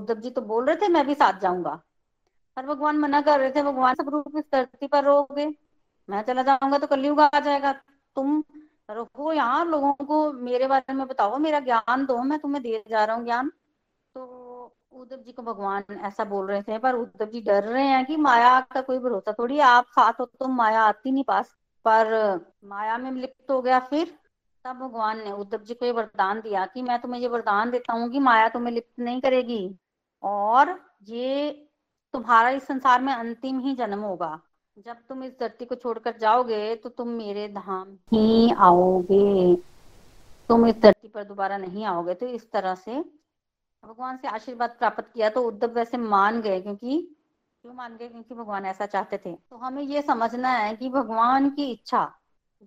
उद्धव जी तो बोल रहे थे मैं भी साथ जाऊंगा, पर भगवान मना कर रहे थे। भगवान सब रूप इस धरती पर रोगे, मैं चला जाऊंगा तो कलयुग आ जाएगा, तुम रहो यहाँ, लोगों को मेरे बारे में बताओ, मेरा ज्ञान दो, मैं तुम्हें दे जा रहा हूँ ज्ञान। तो उद्धव जी को भगवान ऐसा बोल रहे थे, पर उद्धव जी डर रहे हैं कि माया का कोई भरोसा थोड़ी, आप साथ हो तो माया आती नहीं पास, पर माया में लिप्त हो गया। फिर तब भगवान ने उद्धव जी को ये वरदान दिया कि मैं तुम्हें ये वरदान देता हूँ कि माया तुम्हें लिप्त नहीं करेगी, और ये तुम्हारा इस संसार में अंतिम ही जन्म होगा। जब तुम इस धरती को छोड़कर जाओगे तो तुम मेरे धाम ही आओगे, तुम इस धरती पर दोबारा नहीं आओगे। तो इस तरह से भगवान से आशीर्वाद प्राप्त किया। तो उद्धव वैसे मान गए, क्योंकि क्यों मान गए? क्योंकि भगवान ऐसा चाहते थे। तो हमें ये समझना है कि भगवान की इच्छा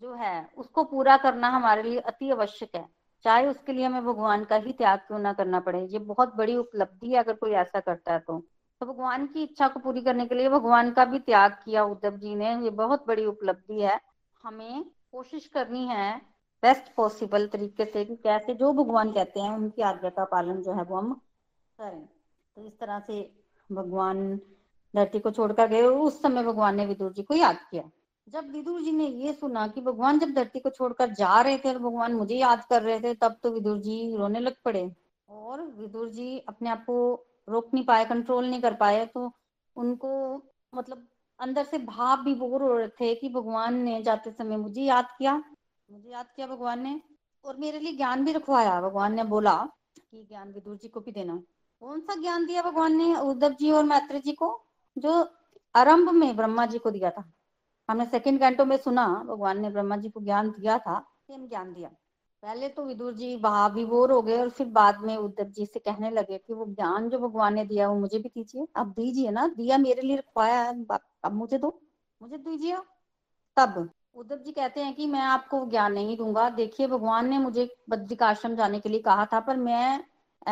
जो है उसको पूरा करना हमारे लिए अति आवश्यक है, चाहे उसके लिए हमें भगवान का ही त्याग क्यों ना करना पड़े। ये बहुत बड़ी उपलब्धि है अगर कोई ऐसा करता है तो। तो भगवान की इच्छा को पूरी करने के लिए भगवान का भी त्याग किया उद्धव जी ने, ये बहुत बड़ी उपलब्धि है। हमें कोशिश करनी है बेस्ट पॉसिबल तरीके से कि कैसे जो भगवान कहते हैं उनकी आज्ञा का पालन जो है वो हम करें। तो इस तरह से भगवान धरती को छोड़कर गए। उस समय भगवान ने विदुर जी को याद किया। जब विदुर जी ने ये सुना कि भगवान जब धरती को छोड़कर जा रहे थे और भगवान मुझे याद कर रहे थे, तब तो विदुर जी रोने लग पड़े, और विदुर जी अपने आप को रोक नहीं पाए, कंट्रोल नहीं कर पाए। तो उनको मतलब अंदर से भाव भी बोर हो रहे थे कि भगवान ने जाते समय मुझे याद किया, मुझे याद किया भगवान ने, और मेरे लिए ज्ञान भी रखवाया। भगवान ने बोला कि ज्ञान विदुर जी को भी देना। कौन सा ज्ञान दिया भगवान ने उद्धव जी और मैत्रेय जी को? जो आरंभ में ब्रह्मा जी को दिया था। हमने सेकंड कैंटो में सुना भगवान ने ब्रह्मा जी को ज्ञान दिया था, सेम ज्ञान दिया। पहले तो विदुर जी वहां विभोर हो गए, और फिर बाद में उद्धव जी से कहने लगे कि वो ज्ञान जो भगवान ने दिया वो मुझे भी दीजिए, आप दीजिए ना, दिया मेरे लिए रखवाया, अब मुझे दो, मुझे दीजिए। तब उद्धव जी कहते हैं कि मैं आपको ज्ञान नहीं दूंगा, देखिए भगवान ने मुझे बद्रिकाश्रम जाने के लिए कहा था, पर मैं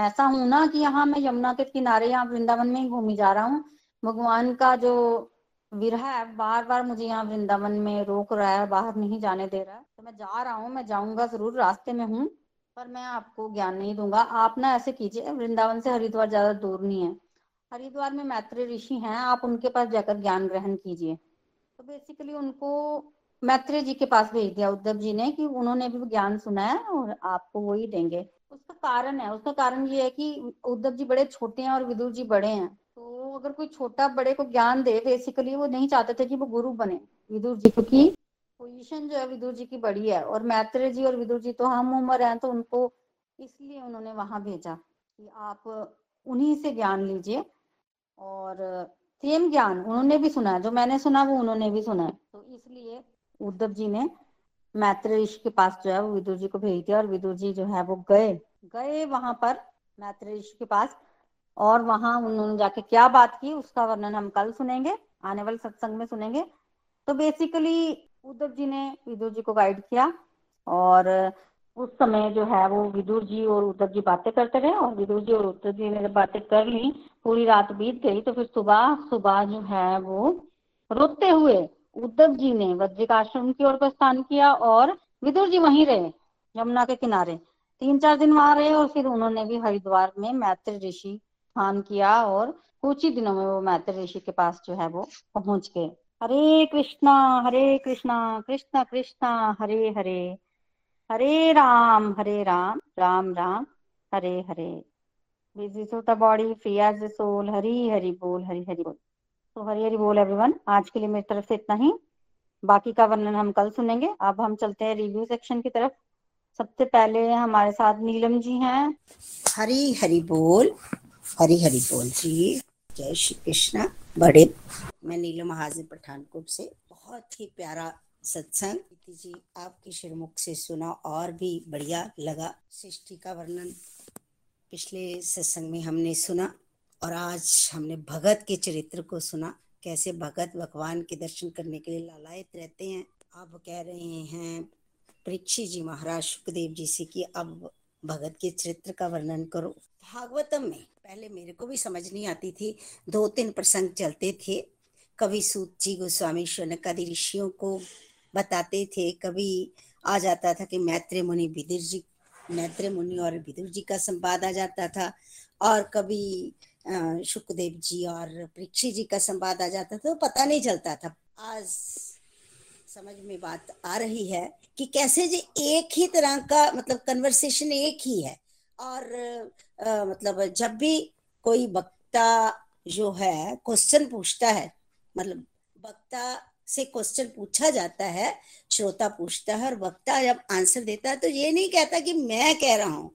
ऐसा हूं ना कि यहाँ मैं यमुना के किनारे यहाँ वृंदावन में ही घूमी जा रहा हूँ, भगवान का जो विरह बार बार मुझे यहाँ वृंदावन में रोक रहा है, बाहर नहीं जाने दे रहा है। तो मैं जा रहा हूँ, मैं जाऊंगा जरूर, रास्ते में हूँ, पर मैं आपको ज्ञान नहीं दूंगा। आप ना ऐसे कीजिए, वृंदावन से हरिद्वार ज्यादा दूर नहीं है, हरिद्वार में मैत्रेय ऋषि हैं, आप उनके पास जाकर ज्ञान ग्रहण कीजिए। तो बेसिकली उनको मैत्रेय जी के पास भेज दिया उद्धव जी ने कि उन्होंने भी ज्ञान सुना है और आपको वही देंगे। उसका कारण है, उसका कारण ये है कि उद्धव जी बड़े छोटे हैं और विदुर जी बड़े हैं। तो अगर कोई छोटा बड़े को ज्ञान दे, बेसिकली वो नहीं चाहते थे कि वो गुरु बने विदुर जी, क्योंकि पोजीशन जो है विदुर जी की बड़ी है, और मैत्रेय जी और विदुर जी तो हम उम्र हैं, तो उनको इसलिए उन्होंने वहां भेजा कि आप उन्हीं से ज्ञान लीजिए। और सेम ज्ञान उन्होंने भी सुना है, जो मैंने सुना वो उन्होंने भी सुना है। तो इसलिए उद्धव जी ने मैत्रेय ऋषि के पास जो है वो विदुर जी को भेज दिया, और विदुर जी जो है वो गए गए वहां पर मैत्रेय ऋषि के पास, और वहां उन्होंने जाके क्या बात की उसका वर्णन हम कल सुनेंगे, आने वाले सत्संग में सुनेंगे। तो बेसिकली उद्धव जी ने विदुर जी को गाइड किया, और उस समय जो है वो विदुर जी और उद्धव जी बातें करते रहे, और विदुर जी और उद्धव जी ने जब बातें कर ली, पूरी रात बीत गई। तो फिर सुबह सुबह जो है वो रोते हुए उद्धव जी ने बद्रिकाश्रम की ओर प्रस्थान किया, और विदुर जी वहीं रहे यमुना के किनारे, तीन चार दिन वहां रहे, और फिर उन्होंने भी हरिद्वार में मैत्रेय ऋषि स्थान किया, और कुछ ही दिनों में वो मैत्रेय ऋषि के पास जो है वो पहुंच गए। Hare Krishna Hare Krishna Krishna Krishna Hare Hare, Hare Ram Hare Ram Ram Ram Hare Hare. Busy so the body free as the soul, Hari Hari बोल हरि हरि बोल। तो हरि हरि बोल एवरीवन। आज के लिए मेरी तरफ से इतना ही, बाकी का वर्णन हम कल सुनेंगे। अब हम चलते हैं रिव्यू सेक्शन की तरफ। सबसे पहले हमारे साथ नीलम जी हैं। हरि हरि बोल हरी हरी बोल जी, जय श्री कृष्णा। बड़े मैं नीलम हाजिर पठानकोट से। बहुत ही प्यारा सत्संग जी आपके श्रीमुख से सुना और भी बढ़िया लगा। सृष्टि का वर्णन पिछले सत्संग में हमने सुना, और आज हमने भगत के चरित्र को सुना, कैसे भगत भगवान के दर्शन करने के लिए लालायित रहते हैं। अब कह रहे हैं परीक्षित जी महाराज शुकदेव जी से कि अब भगत के चरित्र का वर्णन करो। भागवतम में पहले मेरे को भी समझ नहीं आती थी, दो तीन प्रसंग चलते थे, कभी सूत जी गोस्वामी शौनक आदि ऋषियों को बताते थे, कभी आ जाता था कि मैत्रेय मुनि विदुर जी मैत्रेय मुनि और विदुर जी का संवाद आ जाता था, और कभी शुकदेव जी और परीक्षित जी का संवाद आ जाता था, तो पता नहीं चलता था। आज समझ में बात आ रही है कि कैसे जो एक ही तरह का मतलब कन्वर्सेशन एक ही है, और आ, मतलब जब भी कोई वक्ता जो है क्वेश्चन पूछता है, मतलब वक्ता से क्वेश्चन पूछा जाता है, श्रोता पूछता है और वक्ता जब आंसर देता है तो ये नहीं कहता कि मैं कह रहा हूँ,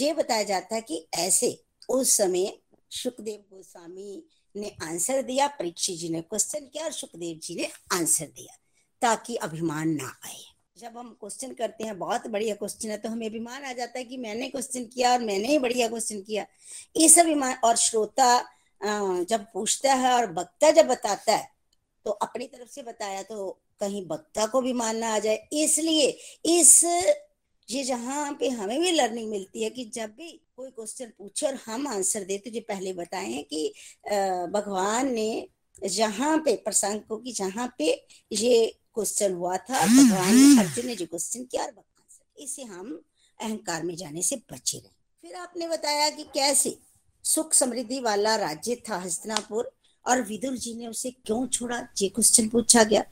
ये बताया जाता है कि ऐसे उस समय शुकदेव गोस्वामी ने आंसर दिया, परीक्षित जी ने क्वेश्चन किया और शुकदेव जी ने आंसर दिया, ताकि अभिमान ना आए। जब हम क्वेश्चन करते हैं बहुत बढ़िया क्वेश्चन है तो हमें अभिमान आ जाता है कि मैंने क्वेश्चन किया और मैंने ही बढ़िया क्वेश्चन किया, इस अभिमान। और श्रोता जब पूछता है और वक्ता जब बताता है तो अपनी तरफ से बताया तो कहीं वक्ता को भी मानना आ जाए, इसलिए इस ये जहाँ पे हमें भी लर्निंग मिलती है कि जब भी कोई क्वेश्चन पूछे और हम आंसर दे तो ये पहले बताएं कि भगवान ने जहाँ पे प्रसंग को कि जहाँ पे ये क्वेश्चन हुआ था भगवान ने अर्जुन ने जो क्वेश्चन किया और भगवान से, इससे हम अहंकार में जाने से बचे रहे। फिर आपने बताया कि कैसे सुख समृद्धि वाला राज्य था हस्तिनापुर और विदुर जी ने उसे क्यों छोड़ा, ये क्वेश्चन पूछा गया।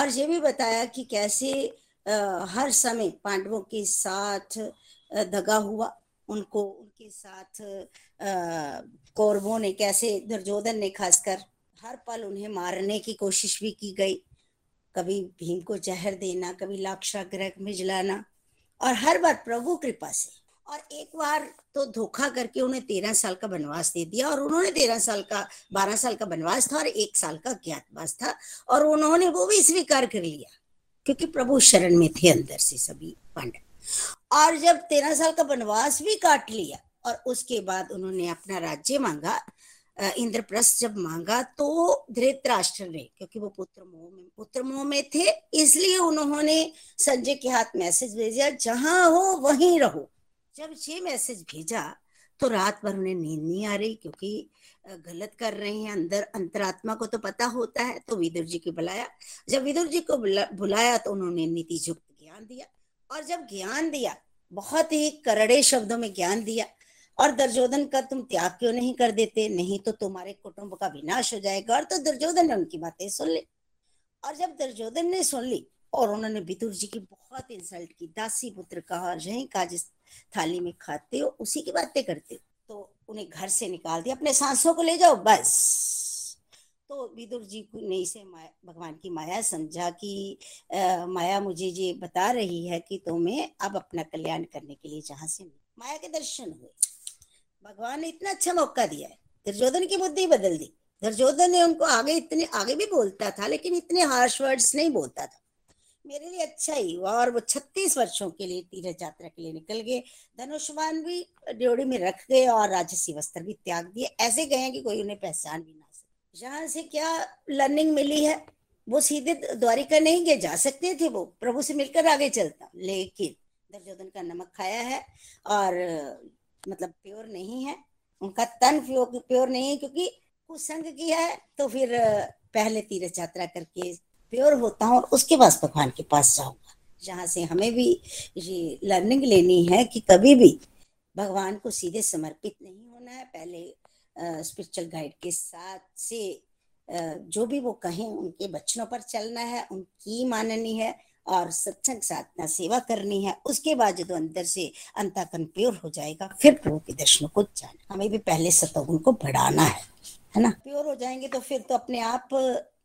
और ये भी बताया कि कैसे आ, हर समय पांडवों के साथ दगा हुआ, उनको उनके साथ कौरवों ने कैसे दुर्योधन ने खासकर हर पल उन्हें मारने की कोशिश भी की गई, कभी भीम को जहर देना, कभी लाक्षागृह में जलाना, और हर बार प्रभु कृपा से। और एक बार तो धोखा करके उन्हें तेरह साल का वनवास दे दिया, और उन्होंने तेरह साल का बारह साल का वनवास था और एक साल का ज्ञातवास था, और उन्होंने वो भी स्वीकार कर लिया क्योंकि प्रभु शरण में थे अंदर से सभी पांडव। और जब तेरह साल का वनवास भी काट लिया और उसके बाद उन्होंने अपना राज्य मांगा, इंद्रप्रस्थ जब मांगा तो धृतराष्ट्र ने, क्योंकि वो पुत्र मोह में पुत्र मोह में थे, इसलिए उन्होंने संजय के हाथ मैसेज भेजा जहाँ हो वहीं रहो। जब ये मैसेज भेजा तो रात भर उन्हें नींद नहीं आ रही क्योंकि गलत कर रहे हैं, अंदर अंतरात्मा को तो पता होता है। तो विदुर जी को बुलाया, जब विदुर जी को बुला, बुलाया तो उन्होंने नीतियुक्त ज्ञान दिया, और जब ज्ञान दिया बहुत ही करड़े शब्दों में ज्ञान दिया, और दुर्योधन का तुम त्याग क्यों नहीं कर देते, नहीं तो तुम्हारे कुटुंब का विनाश हो जाएगा। और तो दुर्योधन ने उनकी बातें सुन ली, और जब दुर्योधन ने सुन ली और उन्होंने विदुर जी की बहुत इंसल्ट की, दासी पुत्र कहा, और यही कहा जिस थाली में खाते हो उसी की बातें करते हो, तो उन्हें घर से निकाल दिया, अपने सांसों को ले जाओ बस। तो विदुर जी ने इसे माया, भगवान की माया समझा कि आ, माया मुझे ये बता रही है कि तुम्हें अब अपना कल्याण करने के लिए जहाँ से माया के दर्शन हुए, भगवान ने इतना अच्छा मौका दिया है। दुर्योधन की बुद्धि बदल दी, दुर्योधन ने उनको आगे इतने आगे भी बोलता था लेकिन इतने हार्श वर्ड्स नहीं बोलता था, मेरे लिए अच्छा ही हुआ। और वो छत्तीस वर्षों के लिए तीर्थ यात्रा के लिए निकल गए, धनुष्मान भी ड्योढ़ी में रख गए और राजसी वस्त्र भी त्याग दिए, ऐसे गए कि कोई उन्हें पहचान भी ना सके। यहाँ से क्या लर्निंग मिली है, वो सीधे द्वारिका नहीं गए, जा सकते थे, वो प्रभु से मिलकर आगे चलता, लेकिन दुर्योधन का नमक खाया है और मतलब प्योर नहीं है, उनका तन प्योर नहीं है, क्योंकि कुसंग किया है तो फिर पहले तीर्थ यात्रा करके प्योर होता हूँ और उसके बाद भगवान के पास जाऊंगा। जहाँ से हमें भी ये लर्निंग लेनी है कि कभी भी भगवान को सीधे समर्पित नहीं होना है, पहले स्पिरिचुअल गाइड के साथ से जो भी वो कहें उनके वचनों पर चलना है, उनकी माननी है और सत्संग साधना सेवा करनी है, उसके बाद जो तो अंदर से अंतःकरण प्योर हो जाएगा फिर प्रभु के दर्शनों को जाना। हमें भी पहले सतोगुण को बढ़ाना है, है ना। प्योर हो जाएंगे तो फिर तो अपने आप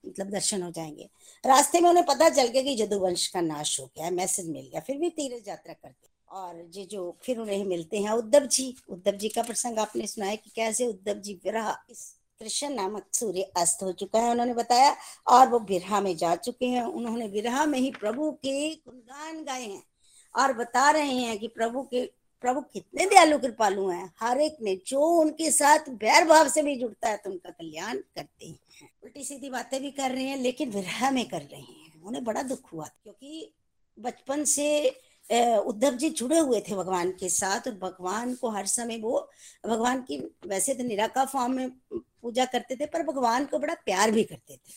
मतलब दर्शन हो जाएंगे। रास्ते में उन्हें पता चल गया कि यदुवंश का नाश हो गया है, मैसेज मिल गया, फिर भी तीर्थ यात्रा करते। और ये जो फिर उन्हें मिलते हैं उद्धव जी, उद्धव जी का प्रसंग आपने सुनाया कि कैसे उद्धव जी विरह इस कृष्ण नामक सूर्य अस्त हो चुका है उन्होंने बताया, और वो विरह में जा चुके हैं, उन्होंने विरह में ही प्रभु के गुणगान गाए हैं और बता रहे हैं कि प्रभु के प्रभु कितने दयालु कृपालु हैं, हर एक ने जो उनके साथ बैर भाव से भी जुड़ता है तो उनका कल्याण करते हैं। उल्टी सीधी बातें भी कर रहे हैं लेकिन विरह में कर रहे हैं। उन्हें बड़ा दुख हुआ क्योंकि बचपन से उद्धव जी जुड़े हुए थे भगवान के साथ और भगवान को हर समय वो भगवान की वैसे तो निराकार फॉर्म में पूजा करते थे पर भगवान को बड़ा प्यार भी करते थे।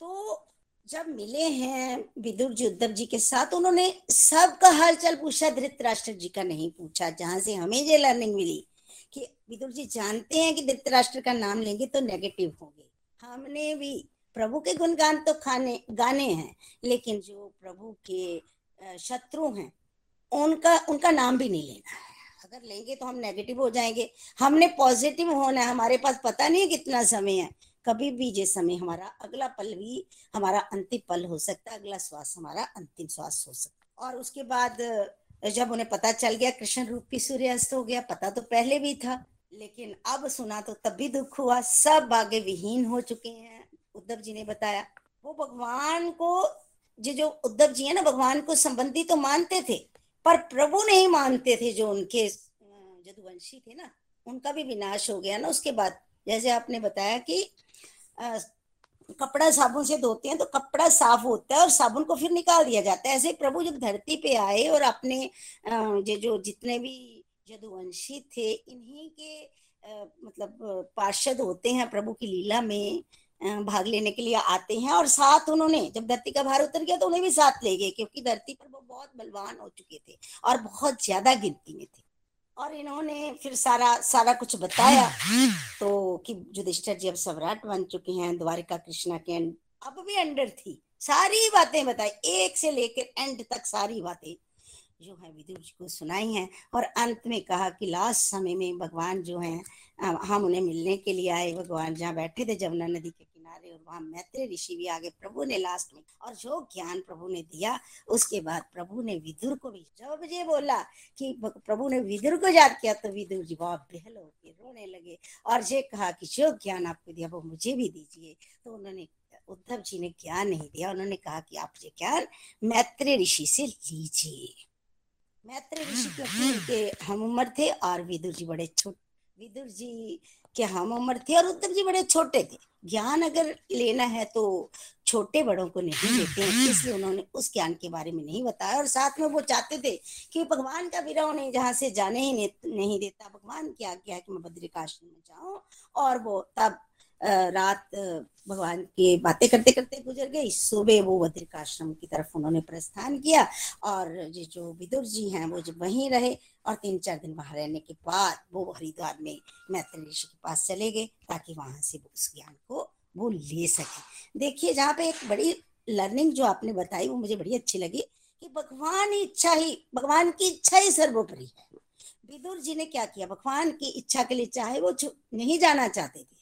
तो जब मिले हैं विदुर जी उद्धव जी के साथ, उन्होंने सबका हालचाल पूछा, धृतराष्ट्र जी का नहीं पूछा, जहां से हमें ये लर्निंग मिली कि विदुर जी जानते हैं कि धृतराष्ट्र का नाम लेंगे तो नेगेटिव होंगे। हमने भी प्रभु के गुणगान तो खाने गाने हैं लेकिन जो प्रभु के शत्रु हैं उनका उनका नाम भी नहीं लेना है। अगर लेंगे तो हम नेगेटिव हो जाएंगे। हमने पॉजिटिव होना है। हमारे पास पता नहीं है कितना समय है, कभी भी ये समय हमारा अगला पल भी हमारा अंतिम पल हो सकता है, अगला श्वास हमारा अंतिम श्वास हो सकता है। और उसके बाद जब उन्हें पता चल गया कृष्ण रूपी सूर्यास्त हो गया, पता तो पहले भी था लेकिन अब सुना तो तब भी दुख हुआ। सब भाग्य विहीन हो चुके हैं। उद्धव जी ने बताया वो भगवान को, ये जो उद्धव जी है ना भगवान को संबंधी तो मानते थे पर प्रभु नहीं मानते थे। जो उनके यदुवंशी थे ना उनका भी विनाश हो गया ना उसके बाद, जैसे आपने बताया कि आ, कपड़ा साबुन से धोते हैं तो कपड़ा साफ होता है और साबुन को फिर निकाल दिया जाता है, ऐसे प्रभु जब धरती पे आए और अपने ये जो जितने भी यदुवंशी थे इन्हीं के आ, मतलब पार्षद होते हैं, प्रभु की लीला में भाग लेने के लिए आते हैं। और साथ उन्होंने जब धरती का भार उतर गया तो उन्हें भी साथ ले गए क्योंकि धरती पर वो बहुत बलवान हो चुके थे और बहुत ज्यादा गिनती में थे। और इन्होंने फिर सारा सारा कुछ बताया तो कि युधिष्ठिर जी अब सम्राट बन चुके हैं, द्वारिका कृष्णा के अब भी अंडर थी। सारी बातें बताई, एक से लेकर एंड तक सारी बातें जो है विदुर जी को सुनाई हैं। और अंत में कहा कि लास्ट समय में भगवान जो हैं हम उन्हें मिलने के लिए आए, भगवान जहाँ बैठे थे जमुना नदी के किनारे और वहाँ मैत्रेय ऋषि भी आ गए। प्रभु ने लास्ट में और जो ज्ञान प्रभु ने दिया उसके बाद प्रभु ने विदुर को भी, जब ये बोला कि प्रभु ने विदुर को याद किया तो विदुर जी बहुत बेहल होके रोने लगे और ये कहा कि जो ज्ञान आपको दिया वो मुझे भी दीजिए। तो उन्होंने उद्धव जी ने ज्ञान नहीं दिया, उन्होंने कहा कि आप ये ज्ञान मैत्रेय ऋषि से लीजिए। मैत्रेय ऋषि क्योंकि उनके हम उम्र थे और विदुर जी बड़े छोटे, विदुर जी के हम उम्र थे और उद्धव जी बड़े छोटे थे। ज्ञान अगर लेना है तो छोटे बड़ों को नहीं देते हैं, इसलिए उन्होंने उस ज्ञान के बारे में नहीं बताया। और साथ में वो चाहते थे कि भगवान का विरह नहीं जहाँ से जाने ही नहीं देता, भगवान की आज्ञा है कि मैं बद्रिकाश्रम में जाऊँ। और वो तब रात भगवान की बातें करते करते गुजर गई। सुबह वो बद्रिकाश्रम की तरफ उन्होंने प्रस्थान किया और ये जो विदुर जी हैं वो जो वहीं रहे और तीन चार दिन वहां रहने के बाद वो हरिद्वार में मैत्रेय ऋषि के पास चले गए ताकि वहां से उस ज्ञान को वो ले सके। देखिए जहाँ पे एक बड़ी लर्निंग जो आपने बताई वो मुझे बड़ी अच्छी लगी कि भगवान इच्छा ही भगवान की इच्छा ही सर्वोपरि है। विदुर जी ने क्या किया, भगवान की इच्छा के लिए चाहे वो नहीं जाना चाहते थे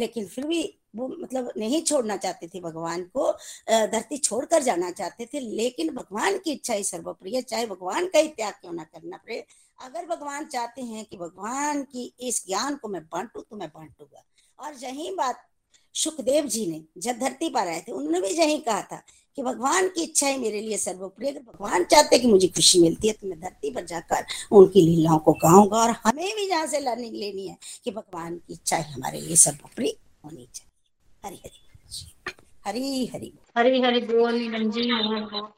लेकिन फिर भी वो मतलब नहीं छोड़ना चाहते थे, भगवान को धरती छोड़कर जाना चाहते थे लेकिन भगवान की इच्छा ही सर्वप्रिय, चाहे भगवान का ही त्याग क्यों ना करना पड़े। अगर भगवान चाहते हैं कि भगवान की इस ज्ञान को मैं बांटू तो मैं बांटूंगा। और यही बात शुकदेव जी ने जब धरती पर आए थे उन्होंने भी यही कहा था कि भगवान की इच्छा ही मेरे लिए सर्वोपरि, अगर भगवान चाहते कि मुझे खुशी मिलती है तो मैं धरती पर जाकर उनकी लीलाओं को गाऊंगा। और हमें भी जहाँ से लर्निंग लेनी है कि भगवान की इच्छा ही हमारे लिए सर्वोपरि होनी चाहिए। हरि हरि हरि हरि हरि हरि बोल।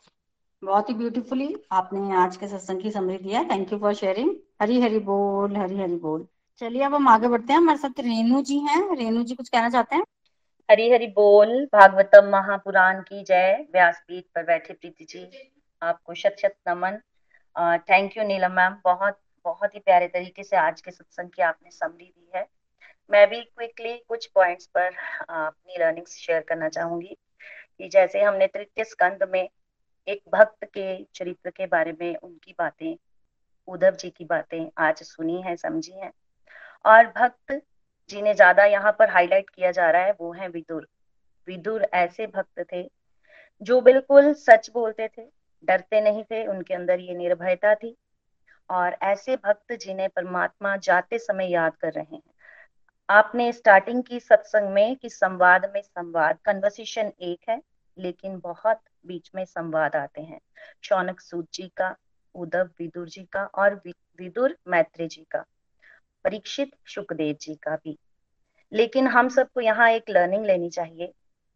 बहुत ही ब्यूटीफुली आपने आज के सत्संग की समरी दिया। Thank you for sharing. Hari Hari बोल। हरि हरि बोल। चलिए अब हम आगे बढ़ते हैं। हमारे साथ रेणु जी हैं। रेणु जी कुछ कहना चाहते हैं। हरी हरी बोल। भागवतम महापुराण की जय। व्यासपीठ पर बैठे प्रीति जी आपको शत शत नमन। थैंक यू नीलम मैम, बहुत बहुत ही प्यारे तरीके से आज के सत्संग की आपने समरी दी है। मैं भी क्विकली कुछ पॉइंट्स पर अपनी लर्निंग्स शेयर करना चाहूंगी कि जैसे हमने तृतीय स्कंद में एक भक्त के चरित्र के बारे में उनकी बातें, उद्धव जी की बातें आज सुनी है, समझी है। और भक्त जिन्हें ज्यादा यहाँ पर हाईलाइट किया जा रहा है वो है विदुर। विदुर ऐसे भक्त थे जो बिल्कुल सच बोलते थे, डरते नहीं थे, उनके अंदर ये निर्भयता थी। और ऐसे भक्त जिन्हें परमात्मा जाते समय याद कर रहे हैं। आपने स्टार्टिंग की सत्संग में कि संवाद में संवाद, कन्वर्सेशन एक है लेकिन बहुत बीच में संवाद आते हैं। शौनक सूत जी का, उद्धव विदुर जी का और विदुर मैत्रेय जी का, परीक्षित शुकदेव जी का भी। लेकिन हम सबको यहाँ एक लर्निंग लेनी चाहिए,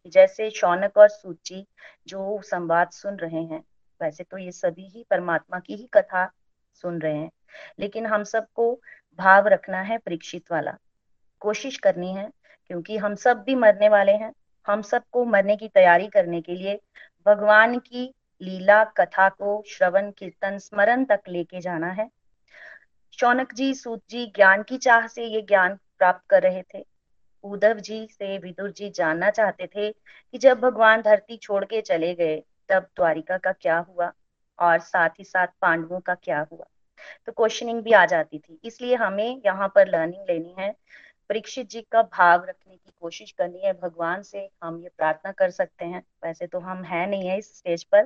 जैसे शौनक और सूत जी जो संवाद सुन रहे हैं, वैसे तो ये सभी ही परमात्मा की ही कथा सुन रहे हैं, लेकिन हम सबको भाव रखना है परीक्षित वाला, कोशिश करनी है, क्योंकि हम सब भी मरने वाले हैं। हम सबको मरने की तैयारी करने के लिए भगवान की लीला कथा को श्रवण कीर्तन स्मरण तक लेके जाना है। शौनक जी सूत जी ज्ञान की चाह से ये ज्ञान प्राप्त कर रहे थे, उद्धव जी से विदुर जी जानना चाहते थे कि जब भगवान धरती छोड़ के चले गए तब द्वारिका का क्या हुआ और साथ ही साथ पांडवों का क्या हुआ, तो क्वेश्चनिंग भी आ जाती थी। इसलिए हमें यहाँ पर लर्निंग लेनी है, परीक्षित जी का भाव रखने की कोशिश करनी है, भगवान से हम ये प्रार्थना कर सकते हैं। वैसे तो हम है नहीं है इस स्टेज पर,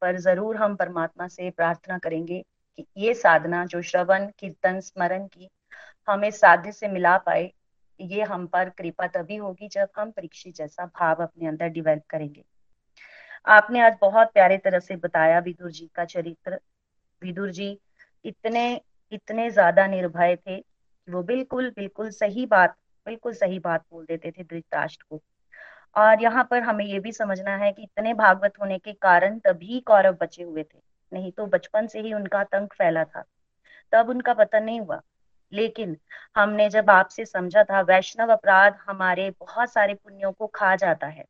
पर जरूर हम परमात्मा से प्रार्थना करेंगे कि ये साधना जो श्रवण कीर्तन स्मरण की हमें साध्य से मिला पाए, ये हम पर कृपा तभी होगी जब हम परीक्षित जैसा भाव अपने अंदर डेवलप करेंगे। आपने आज बहुत प्यारे तरह से बताया विदुर जी का चरित्र। विदुर जी इतने इतने ज्यादा निर्भय थे कि वो बिल्कुल बिल्कुल सही बात बिल्कुल सही बात बोल देते थे धृतराष्ट्र को। और यहाँ पर हमें ये भी समझना है कि इतने भागवत होने के कारण तभी कौरव बचे हुए थे, नहीं तो बचपन से ही उनका आतंक फैला था, तब उनका पतन नहीं हुआ। लेकिन हमने जब आपसे समझा था वैष्णव अपराध हमारे बहुत सारे पुण्यों को खा जाता है,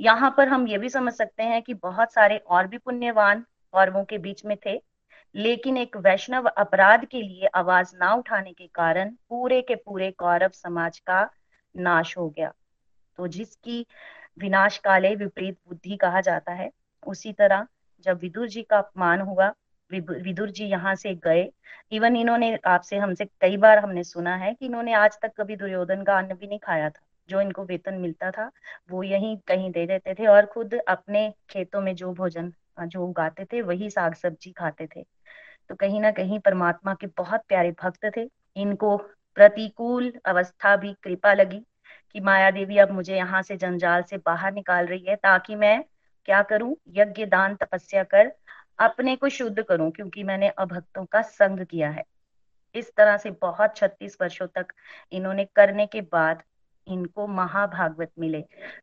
यहाँ पर हम ये भी समझ सकते हैं कि बहुत सारे और भी पुण्यवान कौरवों के बीच में थे, लेकिन एक वैष्णव अपराध के लिए आवाज ना उठाने के कारण पूरे के पूरे कौरव समाज का नाश हो गया। तो जिसकी विनाशकाले विपरीत बुद्धि कहा जाता है, उसी तरह जब विदुर जी का अपमान हुआ, विदुर जी यहाँ से गए। इवन इन्होंने आपसे हमसे कई बार हमने सुना है कि इन्होंने आज तक कभी दुर्योधन का अन्न भी नहीं खाया था, जो इनको वेतन मिलता था वो यहीं कहीं दे देते थे और खुद अपने खेतों में जो भोजन जो उगाते थे वही साग सब्जी खाते थे। तो कहीं ना कहीं परमात्मा के बहुत प्यारे भक्त थे, इनको प्रतिकूल अवस्था भी कृपा लगी कि माया देवी अब मुझे यहाँ से जंजाल से बाहर निकाल रही है, ताकि मैं क्या करूं, यज्ञ दान तपस्या कर अपने को शुद्ध करूं, क्योंकि मैंने अभक्तों का संग किया है। इस तरह से बहुत छत्तीस वर्षों तक इन्होंने करने के बाद इनको महाभागवत मिले।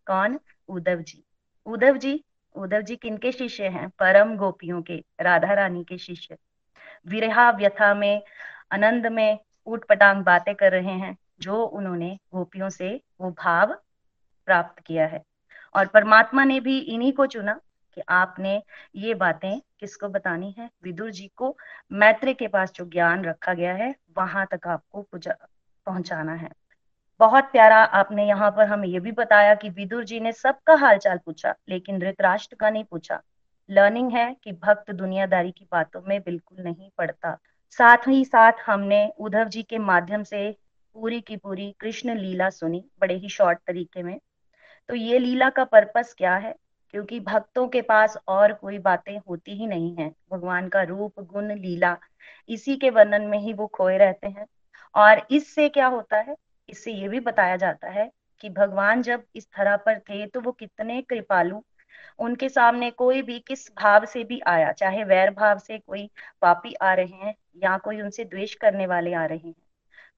कौन? उद्धव जी। उद्धव जी उद्धव जी किनके शिष्य हैं? परम गोपियों के, राधा रानी के शिष्य। विरहा व्यथा में आनंद में ऊट पटांग बातें कर रहे हैं, जो उन्होंने गोपियों से वो भाव प्राप्त किया है। और परमात्मा ने भी इन्हीं को चुना कि आपने ये बातें किसको बतानी है, विदुर जी को। मैत्रेय के पास जो ज्ञान रखा गया है वहां तक आपको पहुंचाना है। बहुत प्यारा आपने यहाँ पर हमें यह भी बताया कि विदुर जी ने सबका हालचाल पूछा, लेकिन धृतराष्ट्र का नहीं पूछा। लर्निंग है कि भक्त दुनियादारी की बातों में बिल्कुल नहीं पड़ता। साथ ही साथ हमने उद्धव जी के माध्यम से पूरी की पूरी कृष्ण लीला सुनी, बड़े ही शॉर्ट तरीके में। तो ये लीला का पर्पस क्या है? क्योंकि भक्तों के पास और कोई बातें होती ही नहीं है, भगवान का रूप गुण लीला इसी के वर्णन में ही वो खोए रहते हैं। और इससे क्या होता है, इससे ये भी बताया जाता है कि भगवान जब इस धरा पर थे तो वो कितने कृपालु, उनके सामने कोई भी किस भाव से भी आया, चाहे वैर भाव से कोई पापी आ रहे हैं या कोई उनसे द्वेष करने वाले आ रहे हैं,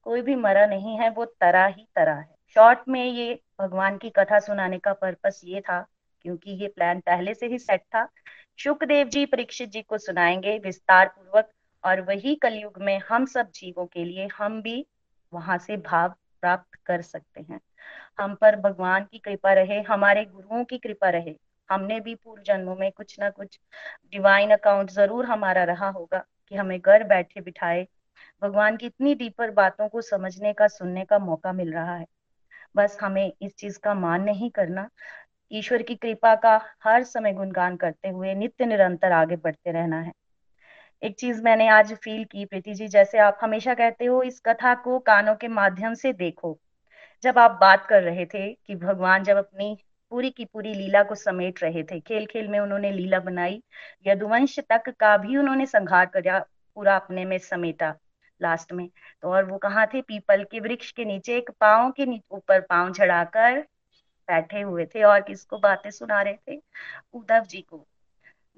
कोई भी मरा नहीं है, वो तरा ही तरा है। शॉर्ट में ये भगवान की कथा सुनाने का पर्पस ये था, क्योंकि ये प्लान पहले से ही सेट था। शुकदेव जी परीक्षित जी को सुनाएंगे विस्तार पूर्वक, और वही कलयुग में हम सब जीवों के लिए हम भी वहां से भाव प्राप्त कर सकते हैं। हम पर भगवान की कृपा रहे, हमारे गुरुओं की कृपा रहे। हमने भी पूर्व जन्मों में कुछ ना कुछ डिवाइन अकाउंट जरूर हमारा रहा होगा कि हमें घर बैठे बिठाए भगवान की इतनी डीपर बातों को समझने का सुनने का मौका मिल रहा है। बस हमें इस चीज का मान नहीं करना, ईश्वर की कृपा का हर समय गुणगान करते हुए नित्य निरंतर आगे बढ़ते रहना है। एक चीज मैंने आज फील की प्रीति जी, जैसे आप हमेशा कहते हो इस कथा को कानों के माध्यम से देखो। जब आप बात कर रहे थे कि भगवान जब अपनी पूरी की पूरी लीला को समेट रहे थे, खेल खेल में उन्होंने लीला बनाई, यदुवंश तक का भी उन्होंने संहार करा, पूरा अपने में समेटा लास्ट में तो। और वो कहाँ थे? पीपल के वृक्ष के नीचे एक पाँव के ऊपर पाँव चढ़ाकर बैठे हुए थे। और किसको बातें सुना रहे थे? उद्धव जी को।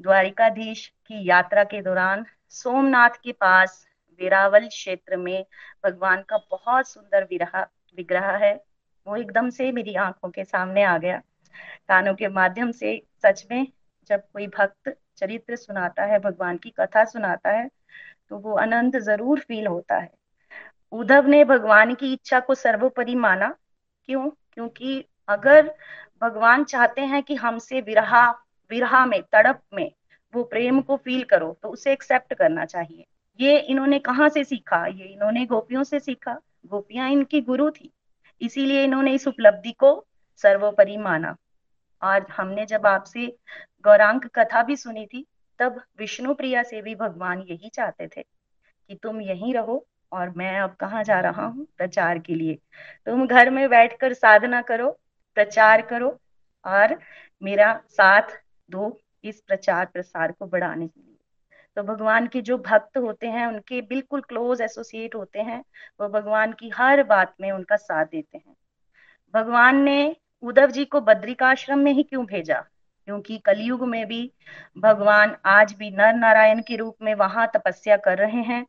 द्वारिकाधीश की यात्रा के दौरान सोमनाथ के पास वेरावल क्षेत्र में भगवान का बहुत सुंदर विरह विग्रह है। वो एकदम से मेरी आंखों के सामने आ गया कानों के माध्यम से। सच में जब कोई भक्त चरित्र सुनाता है, भगवान की कथा सुनाता है, तो वो आनंद जरूर फील होता है। उद्धव ने भगवान की इच्छा को सर्वोपरि माना। क्यों? क्योंकि अगर भगवान चाहते हैं कि हमसे विरहा विरहा में, तड़प में वो प्रेम को फील करो, तो उसे एक्सेप्ट करना चाहिए। ये इन्होंने कहाँ से सीखा? ये इन्होंने गोपियों से सीखा। गोपियां इनकी गुरु थी, इसीलिए इन्होंने इस उपलब्धि को सर्वोपरि माना। आज हमने जब आपसे गौरांग कथा भी सुनी थी, तब विष्णु प्रिया से भी भगवान यही चाहते थे कि तुम यहीं रहो और मैं अब कहाँ जा रहा हूँ? प्रचार के लिए। तुम घर में बैठकर साधना करो, प्रचार करो और मेरा साथ दो इस प्रचार प्रसार को बढ़ाने के लिए। तो भगवान के जो भक्त होते हैं, उनके बिल्कुल क्लोज एसोसिएट होते हैं, वो भगवान की हर बात में उनका साथ देते हैं। भगवान ने उद्धव जी को बद्रिकाश्रम में ही क्यों भेजा? क्योंकि कलयुग में भी भगवान आज भी नर नारायण के रूप में वहां तपस्या कर रहे हैं